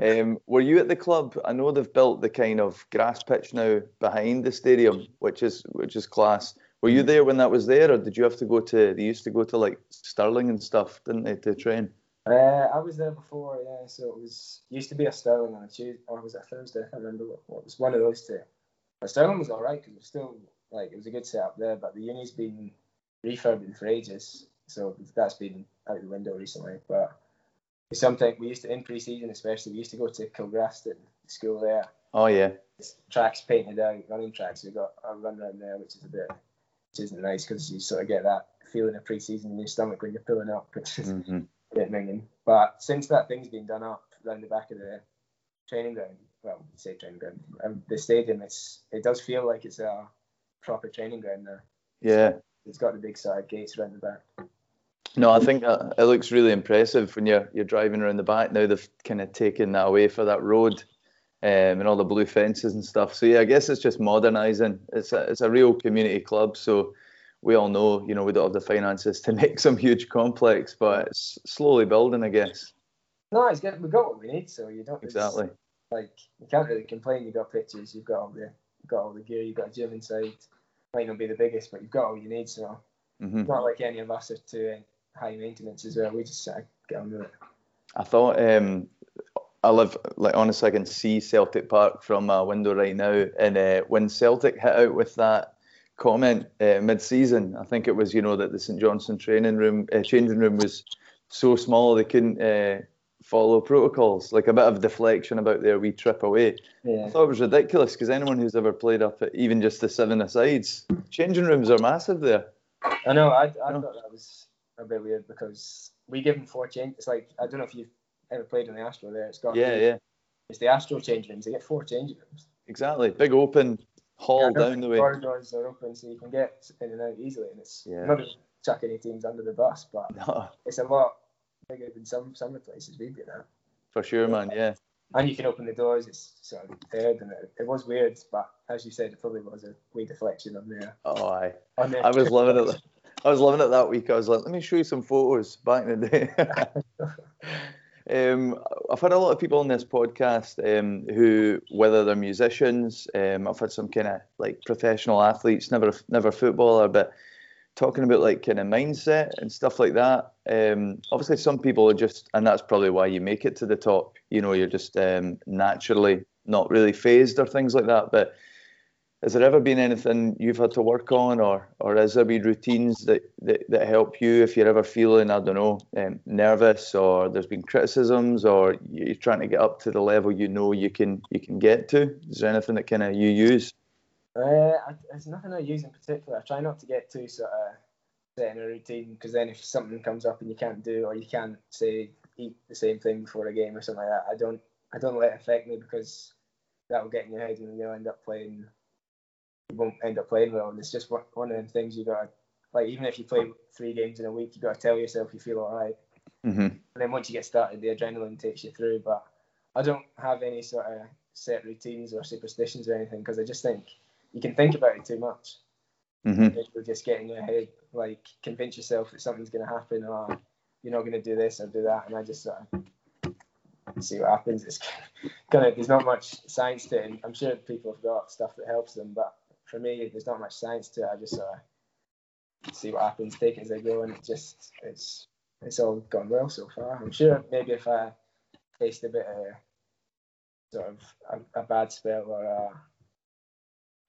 Um, were you at the club? I know they've built the kind of grass pitch now behind the stadium, which is which is class. Were you there when that was there, or did you have to go to? They used to go to like Stirling and stuff, didn't they, to train? Uh, I was there before, yeah. So it was used to be a Stirling on a Tuesday, or was it a Thursday? I can't remember what, what it was. One of those two. But Stirling was all right because it was still like it was a good setup there. But the uni's been refurbing for ages, so that's been out the window recently. But something we used to in pre-season, especially we used to go to Kilgraston school there. Oh yeah. It's tracks painted out, running tracks. We got a run around there, which is a bit, which isn't nice because you sort of get that feeling of pre-season in your stomach when you're pulling up, which is. Mm-hmm. Bit minging. But since that thing's been done up round the back of the training ground, well, you say training ground, um, the stadium, it's it does feel like it's a proper training ground now. Yeah, so it's got the big side gates round the back. No, I think that, it looks really impressive when you're you're driving around the back. Now they've kind of taken that away for that road, um, and all the blue fences and stuff. So yeah, I guess it's just modernising. It's a it's a real community club. So. We all know, you know, we don't have the finances to make some huge complex, but it's slowly building, I guess. No, it's good. We've got what we need, so you don't exactly like you can't really complain. You've got pictures, you've got all the you've got all the gear, you've got a gym inside. Might not be the biggest, but you've got all you need. So mm-hmm. It's not like any of us are too high maintenance as well. We just uh, get on with it. I thought um, I live like honestly, I can see Celtic Park from my window right now, and uh, when Celtic hit out with that. Comment uh, mid-season, I think it was, you know, that the St Johnstone training room, uh, changing room was so small they couldn't uh, follow protocols. Like a bit of deflection about their wee trip away. Yeah. I thought it was ridiculous because anyone who's ever played up at even just the seven-a-sides, changing rooms are massive there. I know. I, I you know? thought that was a bit weird because we give them four changes. It's like I don't know if you've ever played in the Astro there. It's got yeah, the, yeah. It's the Astro change rooms. They get four change rooms. Exactly. Big open. Hall yeah, down the way. Corridors are open, so you can get in and out easily, and it's yeah. not just chuck any teams under the bus, but no. It's a lot bigger than some some of the places we've been at. For sure, man. Yeah. And you can open the doors. It's sort of third, and it, it was weird, but as you said, it probably was a wee deflection on there. Oh, aye. On there. I was loving it. I was loving it that week. I was like, let me show you some photos back in the day. Um, I've had a lot of people on this podcast um, who, whether they're musicians, um, I've had some kind of like professional athletes, never never footballer, but talking about like kind of mindset and stuff like that. Um, obviously, some people are just, and that's probably why you make it to the top. You know, you're just um, naturally not really phased or things like that. But has there ever been anything you've had to work on, or or has there been routines that, that, that help you if you're ever feeling, I don't know, um, nervous, or there's been criticisms, or you're trying to get up to the level you know you can you can get to? Is there anything that kind of you use? Uh, I, there's nothing I use in particular. I try not to get too sort of set in a routine, because then if something comes up and you can't do, or you can't say eat the same thing before a game or something like that, I don't I don't let it affect me, because that will get in your head and you'll end up playing. You won't end up playing well, and it's just one of them things you gotta like. Even if you play three games in a week, you gotta tell yourself you feel all right. Mm-hmm. And then once you get started, the adrenaline takes you through. But I don't have any sort of set routines or superstitions or anything, because I just think you can think about it too much. Mm-hmm. You'll just get in your head, like convince yourself that something's gonna happen, or you're not gonna do this or do that. And I just sort of see what happens. It's kind of there's not much science to it. And I'm sure people have got stuff that helps them, but for me, there's not much science to it. I just uh, see what happens, take it as I go, and it just it's it's all gone well so far. I'm sure maybe if I taste a bit of sort of a, a bad spell, or uh,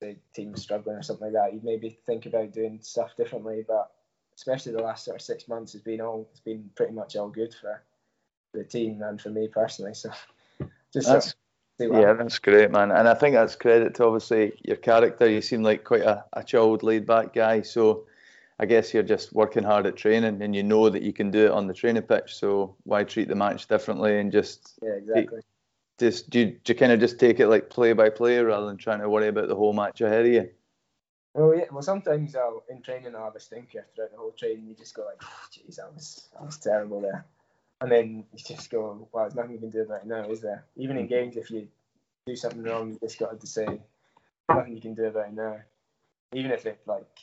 the team struggling or something like that, you'd maybe think about doing stuff differently. But especially the last sort of six months has been all it's been pretty much all good for the team and for me personally. So just. That's- sort of, Yeah, that's great, man. And I think that's credit to, obviously, your character. You seem like quite a, a chilled, laid-back guy. So I guess you're just working hard at training, and you know that you can do it on the training pitch. So why treat the match differently and just yeah, exactly. take, just do you, do you kind of just take it like play by play rather than trying to worry about the whole match ahead of you? Well, yeah. Well, sometimes I'll in training I'll have a stinker throughout the whole training. You just go like, "Jeez, I was I was terrible there," and then you just go, "Well, there's nothing you can do about it now, is there?" Even in games, if you do something wrong, you just got to say, "Nothing you can do about it now." Even if it like,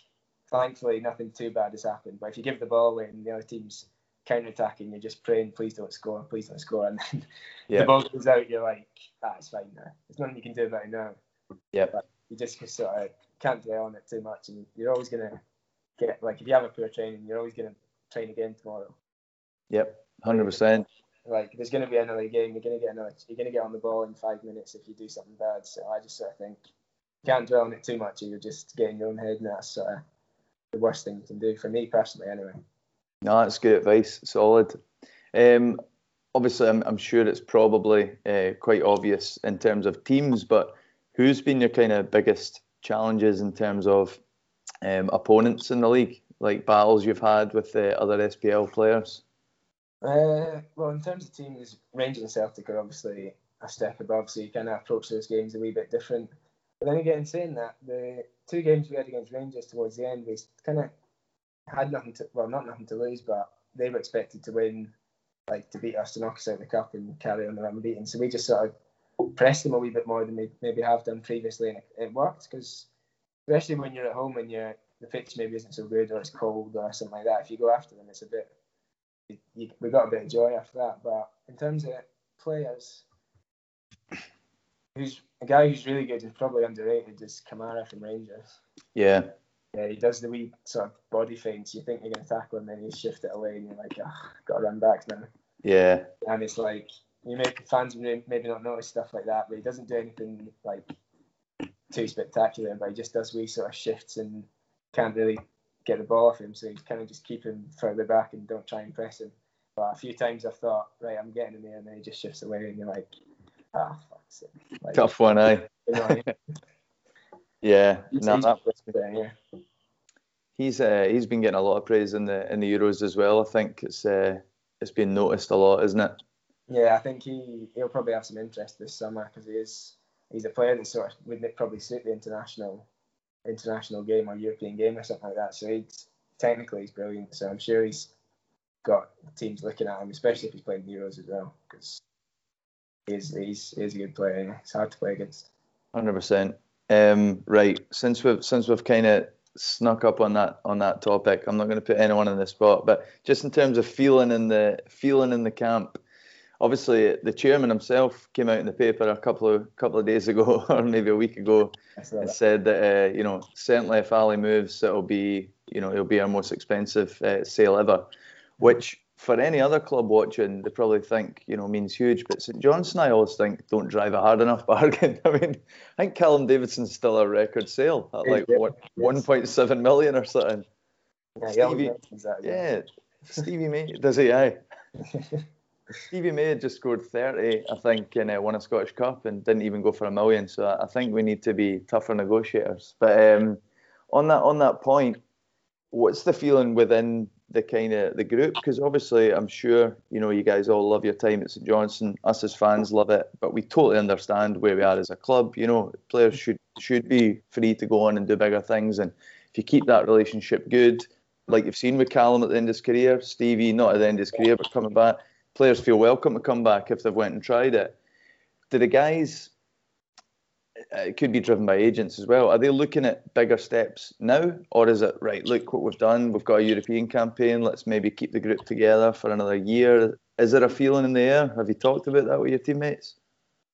thankfully, nothing too bad has happened. But if you give the ball away and the other team's counter-attacking, you're just praying, please don't score, please don't score. And then yeah. the ball goes out, you're like, ah, it's fine now. There's nothing you can do about it now. Yeah. But you just sort of can't dwell on it too much. And you're always going to get, like, if you have a poor training, you're always going to train again tomorrow. Yep, one hundred percent. Like, there's going to be another game. You're going to get another, you're going to get on the ball in five minutes if you do something bad. So I just sort of think, you can't dwell on it too much, or you're just getting your own head, and that's sort of the worst thing you can do, for me personally, anyway. No, that's good advice. Solid. Um, obviously, I'm, I'm sure it's probably uh, quite obvious in terms of teams, but who's been your kind of biggest challenges in terms of um, opponents in the league, like battles you've had with uh, other S P L players? Uh, well, in terms of teams, Rangers and Celtic are obviously a step above, so you kind of approach those games a wee bit different. But then again, saying that, the two games we had against Rangers towards the end, we kind of had nothing to, well, not nothing to lose, but they were expected to win, like to beat us to knock us out of the cup and carry on the unbeaten. So we just sort of pressed them a wee bit more than they maybe have done previously, and it, it worked, because especially when you're at home and you're, the pitch maybe isn't so good or it's cold or something like that, if you go after them, it's a bit, you, you, we got a bit of joy after that. But in terms of players, who's a guy who's really good and probably underrated is Kamara from Rangers. Yeah. Yeah, he does the wee sort of body feints. You think you're going to tackle him, then you shift it away, and you're like, oh, I've got to run back now. Yeah. And it's like, you may, fans may maybe not notice stuff like that, but he doesn't do anything like too spectacular, but he just does wee sort of shifts and can't really get the ball off him, so you kind of just keep him further back and don't try and press him. But a few times I've thought, right, I'm getting him here, and then he just shifts away, and you're like, ah, oh, fuck's it. Like, tough one, eh? You know what I mean? Yeah, no, that was, he's uh, he's been getting a lot of praise in the in the Euros as well. I think it's uh, it's been noticed a lot, isn't it? Yeah, I think he he'll probably have some interest this summer, because he is he's a player that sort of would probably suit the international international game or European game or something like that. So he's technically he's brilliant. So I'm sure he's got teams looking at him, especially if he's playing the Euros as well, because he's he's he's a good player. It's hard to play against. one hundred percent. Um, right, since we've since we've kind of snuck up on that on that topic, I'm not going to put anyone in the spot, but just in terms of feeling in the feeling in the camp, obviously the chairman himself came out in the paper a couple of couple of days ago, or maybe a week ago, and said that uh, you know certainly if Ali moves, it'll be you know it'll be our most expensive uh, sale ever, which for any other club watching, they probably think, you know, means huge. But St Johnstone, I always think, don't drive a hard enough bargain. I mean, I think Callum Davidson's still a record sale at like yeah, what, yes. one point seven million or something. Yeah, Stevie, that, yeah. yeah Stevie May, does he? Aye. Stevie May just scored thirty, I think, and uh, won a Scottish Cup and didn't even go for a million. So I think we need to be tougher negotiators. But um, on that on that point, what's the feeling within the kind of the group, because obviously I'm sure you know you guys all love your time at St Johnstone. Us as fans love it, but we totally understand where we are as a club. You know, players should should be free to go on and do bigger things, and if you keep that relationship good, like you've seen with Callum at the end of his career, Stevie not at the end of his career but coming back, players feel welcome to come back if they've went and tried it. Do the guys? It could be driven by agents as well. Are they looking at bigger steps now, or is it right? Look what we've done. We've got a European campaign. Let's maybe keep the group together for another year. Is there a feeling in the air? Have you talked about that with your teammates?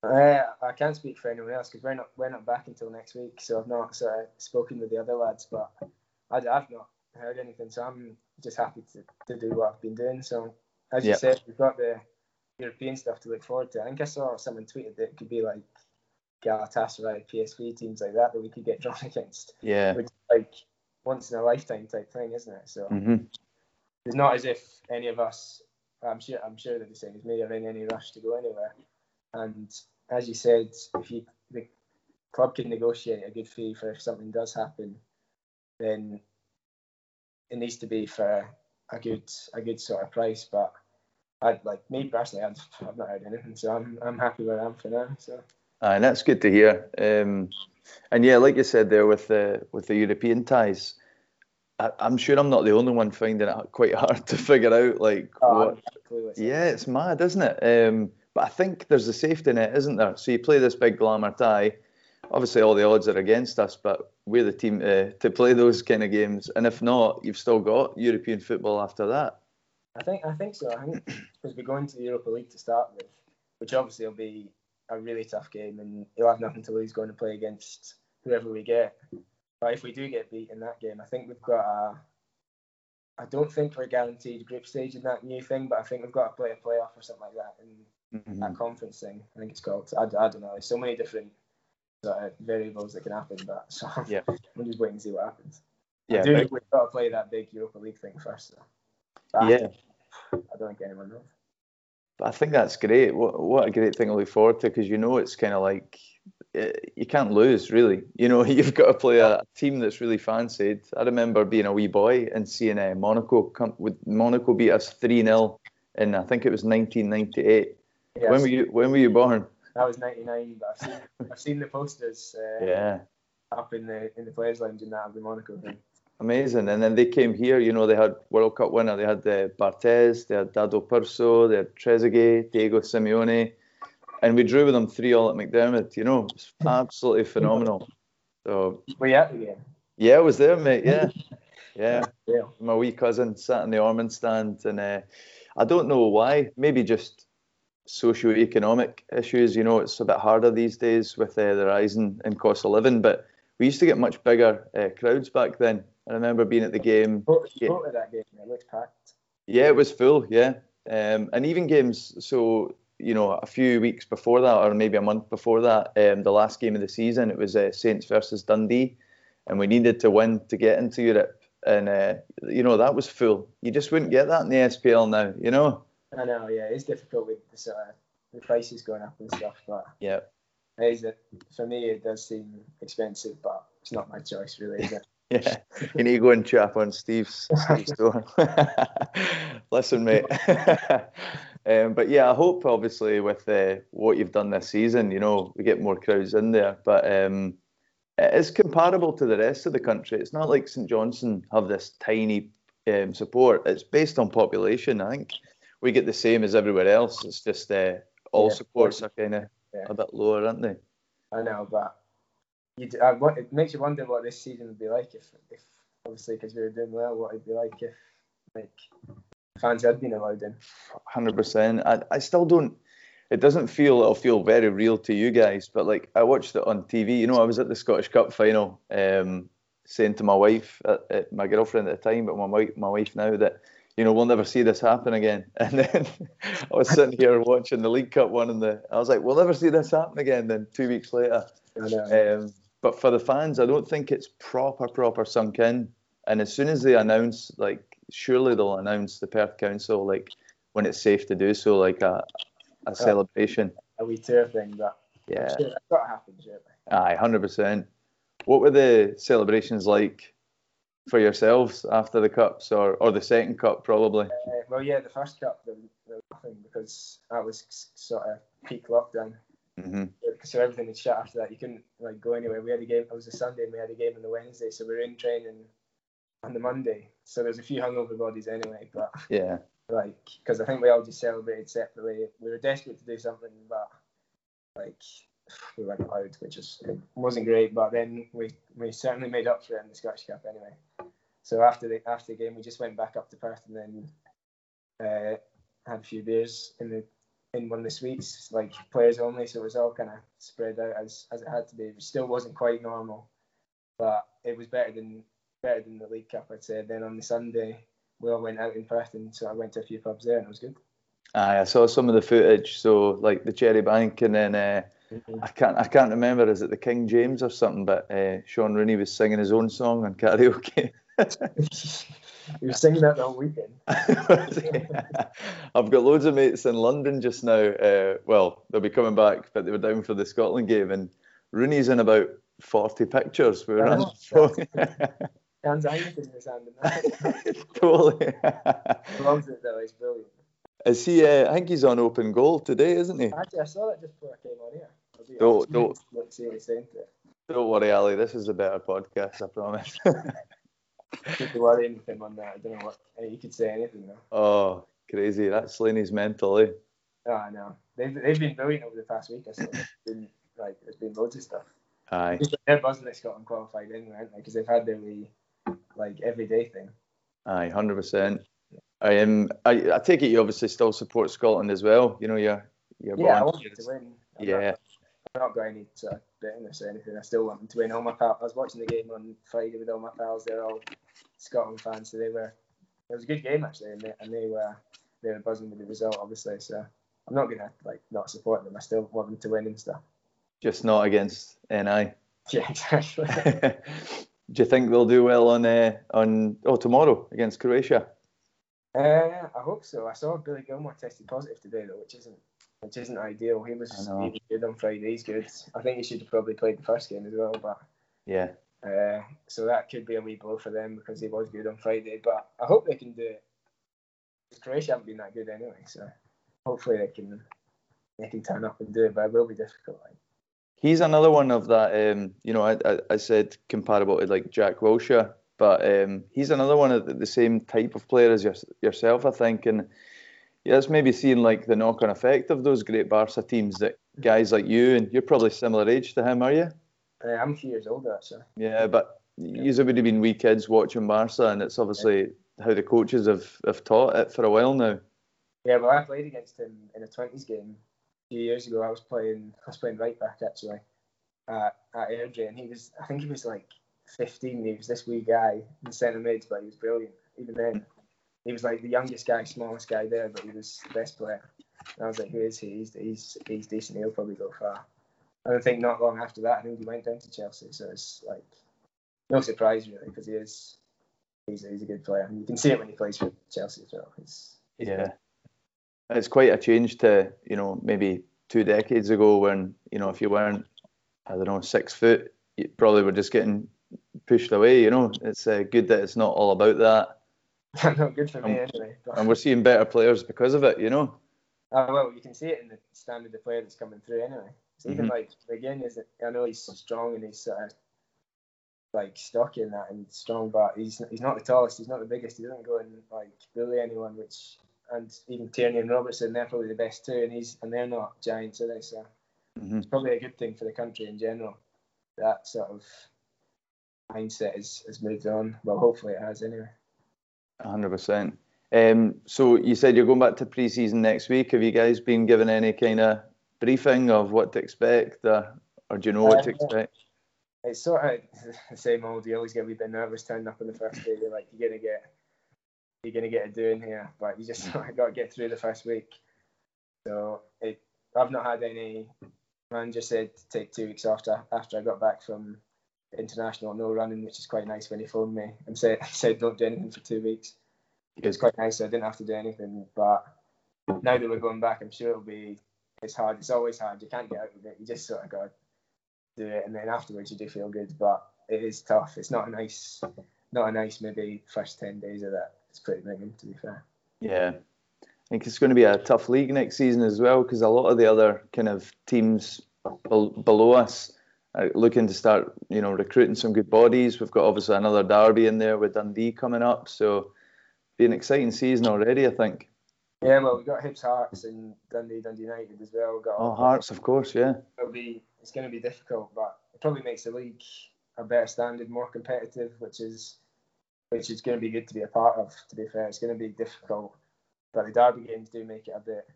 Uh, I can't speak for anyone else because we're not we're not back until next week. So I've not sort of spoken with the other lads, but I, I've not heard anything. So I'm just happy to, to do what I've been doing. So as you yep. said, we've got the European stuff to look forward to. I think I saw someone tweeted that it could be like Galatasaray, P S V, teams like that that we could get drawn against. Yeah, which is like once in a lifetime type thing, isn't it? So mm-hmm. it's not as if any of us, I'm sure, I'm sure that the same as me, are in any rush to go anywhere. And as you said, if you, the club can negotiate a good fee for if something does happen, then it needs to be for a good, a good sort of price. But I'd like me personally, I'd, I've not heard anything, so I'm I'm happy where I am for now. So. Aye, that's good to hear. Um, and yeah, like you said there with the with the European ties, I, I'm sure I'm not the only one finding it quite hard to figure out like oh, what. Yeah, it's mad, isn't it? Um, but I think there's a safety net, isn't there? So you play this big glamour tie. Obviously, all the odds are against us, but we're the team to, to play those kind of games. And if not, you've still got European football after that. I think I think so. I think because we're going to the Europa League to start with, which obviously will be a really tough game, and he'll have nothing to lose going to play against whoever we get. But if we do get beat in that game, I think we've got a... I don't think we're guaranteed group stage in that new thing, but I think we've got to play a playoff or something like that in mm-hmm. that conference thing. I think it's called. I, I don't know. There's so many different sort of variables that can happen, but so yeah. we'll just wait and see what happens. Yeah, I do think we've got to play that big Europa League thing first. So. But yeah. I don't think anyone knows. But I think that's great. What what a great thing to look forward to, because you know it's kind of like it, you can't lose, really. You know, you've got to play a team that's really fancied. I remember being a wee boy and seeing uh, Monaco come with Monaco beat us three nil in, I think it was nineteen ninety-eight. Yes. When were you When were you born? I was ninety-nine, but I've seen, I've seen the posters uh, yeah. up in the in the players' lounge and that of the Monaco thing. Amazing. And then they came here, you know, they had World Cup winner, they had uh, Barthez, they had Dado Perso, they had Trezeguet, Diego Simeone, and we drew with them three all at McDermott, you know, it's absolutely phenomenal. So, were you at the game? Yeah, I was there, mate, yeah. Yeah, yeah. My wee cousin sat in the Ormond stand, and uh, I don't know why, maybe just socio-economic issues, you know, it's a bit harder these days with uh, the rise in, in cost of living, but we used to get much bigger uh, crowds back then. I remember being at the game. You go to that game, it looked packed. Yeah, it was full, yeah. Um, and even games, so, you know, a few weeks before that, or maybe a month before that, um, the last game of the season, it was uh, Saints versus Dundee, and we needed to win to get into Europe. And, uh, you know, that was full. You just wouldn't get that in the S P L now, you know? I know, yeah. It's difficult with the, sort of, the prices going up and stuff, but... Yeah. It is, for me, it does seem expensive, but it's not my choice, really, is it? Yeah, you need to go and chap on Steve's, Steve's door. Listen, mate. um, but yeah, I hope obviously with uh, what you've done this season, you know, we get more crowds in there. But um, it's comparable to the rest of the country. It's not like St Johnstone have this tiny um, support. It's based on population. I think we get the same as everywhere else. It's just uh, all yeah, supports are kind of yeah. a bit lower, aren't they? I know, but. You do, I, what, it makes you wonder what this season would be like if, if obviously, because we were doing well, what it'd be like if like fans had been allowed in. one hundred percent. I, I still don't, it doesn't feel, it'll feel very real to you guys, but like I watched it on T V. You know, I was at the Scottish Cup final um, saying to my wife, uh, uh, my girlfriend at the time, but my wife, my wife now, that, you know, we'll never see this happen again. And then I was sitting here watching the League Cup one, and the, I was like, we'll never see this happen again. Then two weeks later. I know. Um, But for the fans, I don't think it's proper, proper sunk in. And as soon as they announce, like, surely they'll announce the Perth Council, like, when it's safe to do so, like a a celebration. A wee tour thing, but yeah, sure, that's got to happen, surely. Aye, one hundred percent. What were the celebrations like for yourselves after the Cups, or, or the second Cup, probably? Uh, well, yeah, the first Cup, there was, there was nothing, because that was sort of peak lockdown. Mm-hmm. So everything was shut after that. You couldn't like go anywhere. We had a game. It was a Sunday, and we had a game on the Wednesday. So we were in training on the Monday. So there's a few hungover bodies anyway. But yeah, like because I think we all just celebrated separately. We were desperate to do something, but like we weren't allowed, which is it wasn't great. But then we we certainly made up for it in the Scottish Cup anyway. So after the after the game, we just went back up to Perth and then uh, had a few beers in the. In one of the suites, like players only, so it was all kind of spread out as as it had to be. It still wasn't quite normal, but it was better than better than the League Cup, I'd say. Then on the Sunday, we all went out in Perth, and so I went to a few pubs there, and it was good. Aye, I saw some of the footage. So like the Cherry Bank, and then uh, mm-hmm. I can't I can't remember, is it the King James or something? But uh, Sean Rooney was singing his own song on karaoke. He was singing that the whole weekend. I've got loads of mates in London just now. Uh, well, they'll be coming back, but they were down for the Scotland game, and Rooney's in about forty pictures. We were on the phone. Dan's hanging in his hand. Totally. He loves it though, he's brilliant. Is he? Uh, I think he's on Open Goal today, isn't he? Actually, I saw that just before I came on here. Don't, don't, don't worry, Ali. This is a better podcast, I promise. Don't worry anything on that. I don't know what you could say anything though. Oh, crazy! That's Slaney's mental, eh? Oh, I know. They've they've been brilliant over the past week. I saw it's been like it's been loads of stuff. Aye. They're buzzing that Scotland qualified in, right? Because they've had their wee, like everyday thing. Aye, hundred percent. I um, I, I take it you obviously still support Scotland as well. You know, you're you're. Yeah, I want them to win. I'm yeah. Not, I've not got any sort of bitterness or anything. I still want them to win. All my pals, I was watching the game on Friday with all my pals. They're all Scotland fans, so they were. It was a good game actually, and they, and they were they were buzzing with the result, obviously. So I'm not gonna like not support them. I still want them to win and stuff. Just not against N I. Yeah, exactly. Do you think they'll do well on uh, on oh tomorrow against Croatia? Uh, I hope so. I saw Billy Gilmore tested positive today though, which isn't. Which isn't ideal. He was, he was good on Friday. He's good. I think he should have probably played the first game as well. But yeah, uh, so that could be a wee blow for them because he was good on Friday. But I hope they can do it. Croatia haven't been that good anyway, so hopefully they can they can turn up and do it. But it will be difficult. Like. He's another one of that. Um, you know, I, I I said comparable to like Jack Wilshere, but um, he's another one of the, the same type of player as your, yourself, I think, and. Yeah, it's maybe seeing like the knock-on effect of those great Barca teams that guys like you, and you're probably similar age to him, are you? Uh, I'm a few years older, actually. Yeah, but yeah. You would have been wee kids watching Barca, and it's obviously yeah. How the coaches have, have taught it for a while now. Yeah, well, I played against him in a twenties game a few years ago. I was playing I was playing right back, actually, at, at Airdrie, and he was, I think he was like fifteen, he was this wee guy in centre mid, but he was brilliant, even then. He was like the youngest guy, smallest guy there, but he was the best player. And I was like, who is he? He's he's, he's decent. He'll probably go far. And I think not long after that, I think he went down to Chelsea. So it's like no surprise really, because he is he's he's a good player, and you can see it when he plays for Chelsea as well. It's, it's yeah, good. It's quite a change to you know maybe two decades ago when you know if you weren't I don't know six foot, you probably were just getting pushed away. You know, it's uh, good that it's not all about that. Not good for me, anyway. But. And we're seeing better players because of it, you know? Oh, well, you can see it in the standard of player that's coming through, anyway. So even, mm-hmm. like, again, is it, I know he's strong and he's, uh, like, stocky in that and strong, but he's he's not the tallest, he's not the biggest, he doesn't go and, like, bully anyone, which, and even Tierney and Robertson, they're probably the best too, and he's and they're not giants, are they? So mm-hmm. It's probably a good thing for the country in general. That sort of mindset has, has moved on. Well, hopefully it has, anyway. one hundred percent. Um, so you said you're going back to pre-season next week. Have you guys been given any kind of briefing of what to expect, or, or do you know what uh, to expect? It's sort of the same old. You always get a wee bit nervous turning up on the first day. You're like, you're gonna get, you're gonna get a doing here, but you just sort of got to get through the first week. So it, I've not had any. Manager said to take two weeks after after I got back from. International no running, which is quite nice when he phoned me and said said don't do anything for two weeks. It was quite nice, so I didn't have to do anything. But now that we're going back, I'm sure it'll be it's hard. It's always hard. You can't get out of it. You just sort of got to do it, and then afterwards you do feel good. But it is tough. It's not a nice, not a nice maybe first ten days of that. It's pretty grim, to be fair. Yeah, I think it's going to be a tough league next season as well because a lot of the other kind of teams be- below us. Looking to start, you know, recruiting some good bodies. We've got obviously another derby in there with Dundee coming up, so be an exciting season already, I think. Yeah, well, we've got Hibbs, Hearts, and Dundee, Dundee United as well. We've got oh, Hearts, of course, yeah. It'll be, it's going to be difficult, but it probably makes the league a better standard, more competitive, which is which is going to be good to be a part of. To be fair, it's going to be difficult, but the derby games do make it a bit,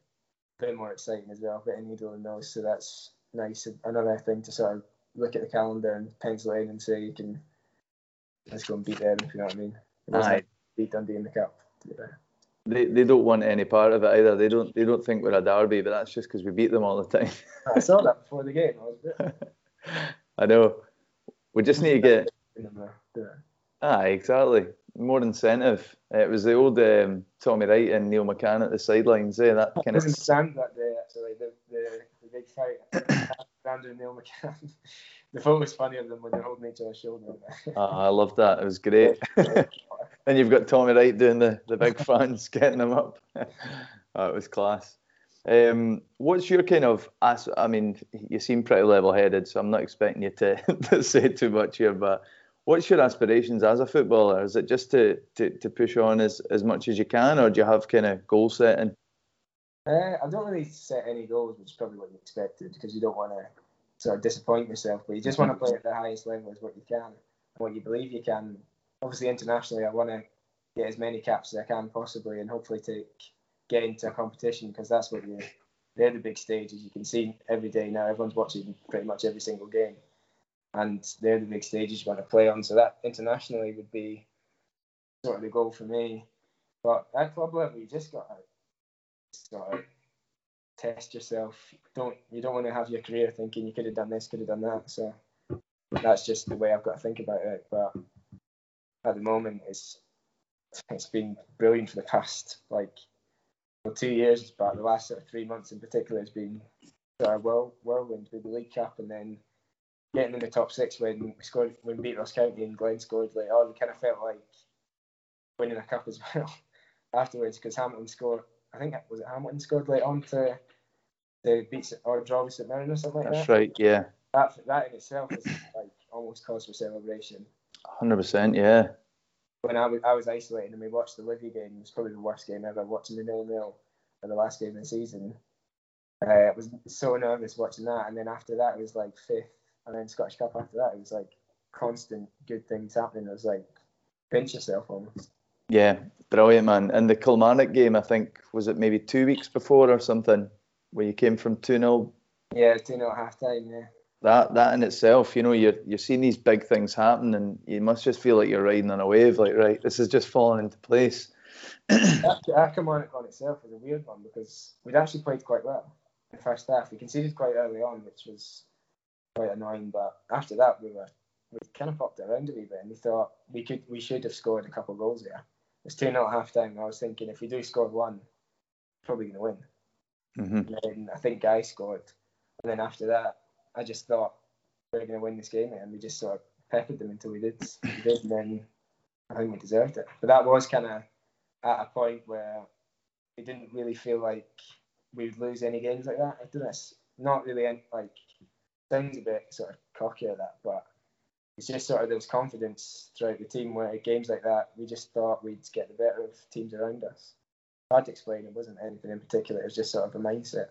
a bit more exciting as well, a bit of needle in those, so that's nice. Another thing to sort of. Look at the calendar and pencil in and say you can let's go and beat them, if you know what I mean. Aye. Beat Dundee in the cup. Yeah. They they don't want any part of it either. They don't they don't think we're a derby, but that's just because we beat them all the time. I saw that before the game. I was a bit. I know. We just need to get. Yeah. Aye, exactly. More incentive. It was the old um, Tommy Wright and Neil McCann at the sidelines. Eh? That kind of. I was in that day actually. The the, the big fight. Andrew and Neil McCann. The photo's funny of them when they're holding each other's shoulder. Oh, I love that. It was great. Then you've got Tommy Wright doing the, the big fans, getting them up. Uh, it was class. Um, what's your kind of, I mean, you seem pretty level-headed, so I'm not expecting you to, to say too much here, but what's your aspirations as a footballer? Is it just to, to, to push on as, as much as you can, or do you have kind of goal setting? Uh, I don't really set any goals, which is probably what you expected, because you don't want to sort of disappoint yourself, but you just want to play at the highest level as what you can, what you believe you can. Obviously, internationally, I want to get as many caps as I can possibly, and hopefully take... get into a competition, because that's what you they're the big stages. You can see every day now, everyone's watching pretty much every single game, and they're the big stages you want to play on. So that internationally would be sort of the goal for me. But at club level, you just got to sort of test yourself. Don't you don't want to have your career thinking you could have done this, could have done that. So that's just the way I've got to think about it. But at the moment, it's it's been brilliant for the past like. Well, two years, but the last sort of three months in particular has been sort of whirl, whirlwind with the League Cup, and then getting in the top six when we scored, when we beat Ross County and Glenn scored later on. It kind of felt like winning a cup as well afterwards, because Hamilton scored. I think was it Hamilton scored later on to to beat or draw with St Mirren or something like that. That's right, yeah. That that in itself is like almost cause for celebration. one hundred percent, yeah. When I was, I was isolated and we watched the Livy game, it was probably the worst game ever, watching the nil-nil at the last game of the season. Uh, I was so nervous watching that, and then after that it was like fifth, and then Scottish Cup after that, it was like constant good things happening. It was like, pinch yourself almost. Yeah, brilliant, man. And the Kilmarnock game, I think, was it maybe two weeks before or something, where you came from two nil? Yeah, two nil at half-time, yeah. That that in itself, you know, you're, you're seeing these big things happen, and you must just feel like you're riding on a wave, like, right, this is just falling into place. Our Kilmarnock on itself is a weird one, because we'd actually played quite well in the first half. We conceded quite early on, which was quite annoying, but after that we were we kind of popped it around a wee bit, and we thought we could we should have scored a couple of goals there. It was two nil at half-time, and I was thinking, if we do score one, we're probably going to win. Mm-hmm. And then I think Guy scored, and then after that, I just thought we were going to win this game, and we just sort of peppered them until we did, we did, and then I think we deserved it. But that was kind of at a point where it didn't really feel like we'd lose any games like that. I've done this, not really, any, like, sounds a bit sort of cocky at that, but it's just sort of there was confidence throughout the team where games like that, we just thought we'd get the better of teams around us. Hard to explain, it wasn't anything in particular, it was just sort of a mindset.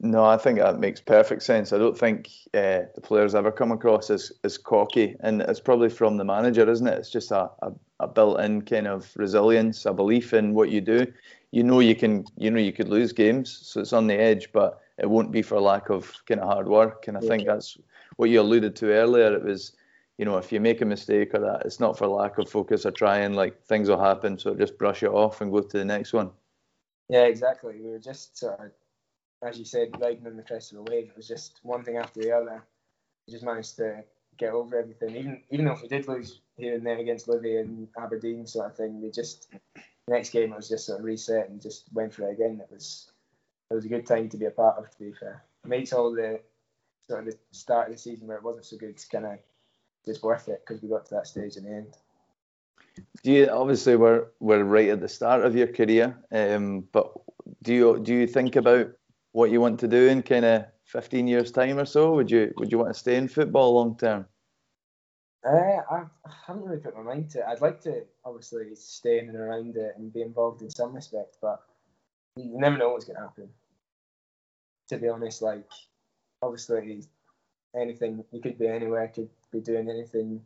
No, I think that makes perfect sense. I don't think uh, the players ever come across as, as cocky, and it's probably from the manager, isn't it? It's just a, a, a built-in kind of resilience, a belief in what you do. You know you can, you know you could lose games, so it's on the edge, but it won't be for lack of kind of hard work. And I think that's what you alluded to earlier. It was, you know, if you make a mistake or that, it's not for lack of focus or trying. Like, things will happen, so just brush it off and go to the next one. Yeah, exactly. We were just sort of, as you said, riding on the crest of the wave. It was just one thing after the other. We just managed to get over everything. Even even though if we did lose here and there against Livy and Aberdeen sort of thing, we just, the next game it was just sort of reset and just went for it again. It was it was a good time to be a part of, to be fair. It makes all the sort of the start of the season where it wasn't so good kind of just worth it, because we got to that stage in the end. Do you, obviously we're we're right at the start of your career, um, but do you do you think about what you want to do in kind of fifteen years' time or so? Would you would you want to stay in football long term? Uh, I, I haven't really put my mind to it. I'd like to obviously stay in and around it and be involved in some respect, but you never know what's going to happen. To be honest, like, obviously anything, you could be anywhere, could be doing anything,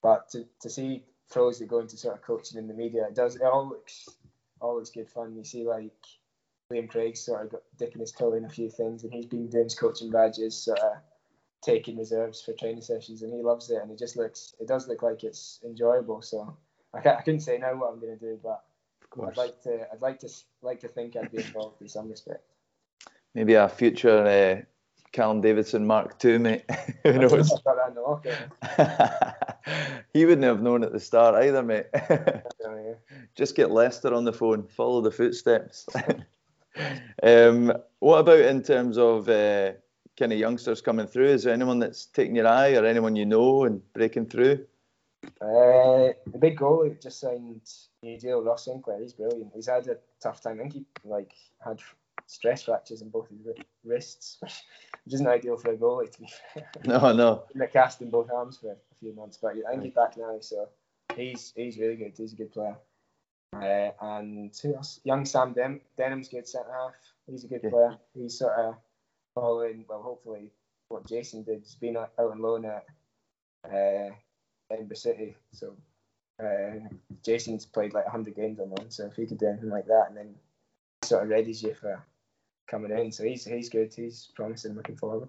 but to, to see pros that go into sort of coaching in the media, it does, it all looks, all looks good fun. You see, like, Liam Craig's sort of got dipping his toe in a few things, and he's been doing his coaching badges, sort of taking reserves for training sessions, and he loves it, and it just looks, it does look like it's enjoyable. So I, can't, I couldn't say now what I'm going to do, but I'd like to, I'd like to, like to think I'd be involved in some respect. Maybe a future uh, Callum Davidson Mark two, mate. Who knows? I've got that in the locker. He wouldn't have known at the start either, mate. Just get Leicester on the phone. Follow the footsteps. Um, what about in terms of uh, kind of youngsters coming through? Is there anyone that's taking your eye or anyone you know and breaking through? Uh, the big goalie just signed new deal, Ross Sinclair. He's brilliant. He's had a tough time. I think he like had stress fractures in both his wrists, which isn't ideal for a goalie, to be fair. No, no. In a cast in both arms for a few months, but I think he's back now, so he's he's really good. He's a good player. Uh, and who else? Young Sam Den- Denham's good centre half. He's a good yeah. player. He's sort of following, well, hopefully what Jason did. He's been out on loan at Uh, Edinburgh City, so uh, Jason's played like one hundred games on loan, so if he could do anything like that, and then sort of readies you for coming in, so he's he's good, he's promising, looking forward.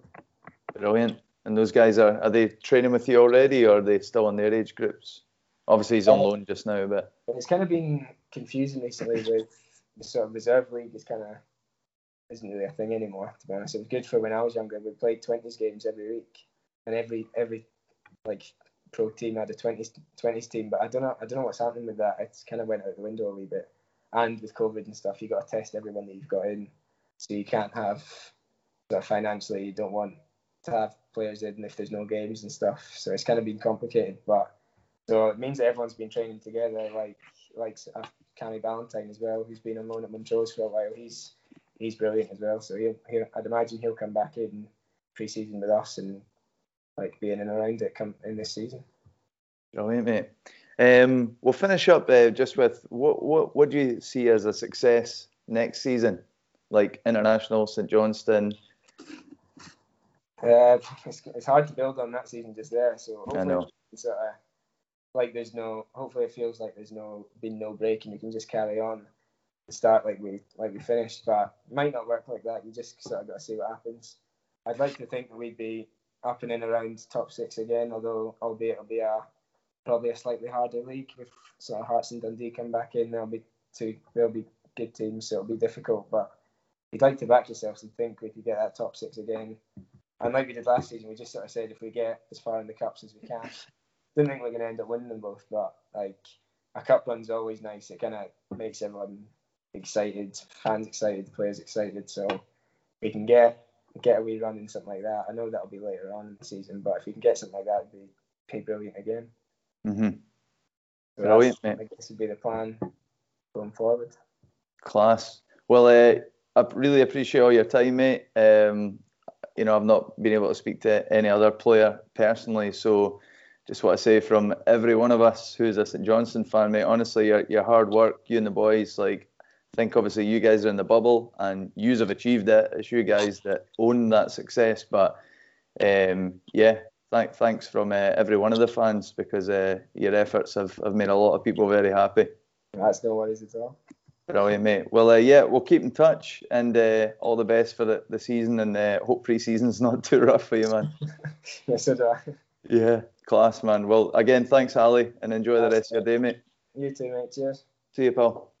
Brilliant. And those guys, are are they training with you already, or are they still in their age groups? Obviously he's on um, loan just now, but it's kind of been confusing recently with the sort of reserve league is kind of isn't really a thing anymore, to be honest. It was good for when I was younger. We played twenties games every week, and every every like pro team had a twenties team, but I don't know I don't know what's happening with that. It's kind of went out the window a wee bit, and with COVID and stuff, you got to test everyone that you've got in, so you can't have financially you don't want to have players in if there's no games and stuff, so it's kind of been complicated. But so it means that everyone's been training together, like like Cammy Ballantyne as well, who's been on loan at Montrose for a while. He's he's brilliant as well, so he'll, he'll I'd imagine he'll come back in pre-season with us and like being in and around it come in this season. Brilliant, mate. Um, we'll finish up uh, just with what, what what do you see as a success next season, like international, St Johnstone? Uh, it's, it's hard to build on that season just there. So hopefully I know. It's, uh, like there's no. Hopefully, it feels like there's no been no break, and we can just carry on and start like we like we finished. But it might not work like that. You just sort of got to see what happens. I'd like to think that we'd be up and in around top six again, although albeit it'll be a probably a slightly harder league with sort of Hearts and Dundee come back in. They'll be two, they'll be good teams, so it'll be difficult. But you'd like to back yourselves and think we could get that top six again. And like we did last season, we just sort of said if we get as far in the cups as we can, don't think we're going to end up winning them both. But like a cup run's always nice. It kind of makes everyone excited, fans excited, players excited. So we can get. get a wee run and something like that. I know that'll be later on in the season, but if you can get something like that, it'd be brilliant again. Mm-hmm. So brilliant, mate. I guess would be the plan going forward. Class. Well, uh, I really appreciate all your time, mate. Um, you know, I've not been able to speak to any other player personally, so just want to say from every one of us who's a St Johnstone fan, mate, honestly, your, your hard work, you and the boys, like, I think obviously you guys are in the bubble and yous have achieved it. It's you guys that own that success. But um, yeah, th- thanks from uh, every one of the fans, because uh, your efforts have, have made a lot of people very happy. That's no worries at all. Brilliant, mate. Well, uh, yeah, we'll keep in touch, and uh, all the best for the, the season, and uh, hope pre-season's not too rough for you, man. Yeah, so do I. Yeah, class, man. Well, again, thanks, Ali, and enjoy That's the rest it. of your day, mate. You too, mate. Cheers. See you, pal.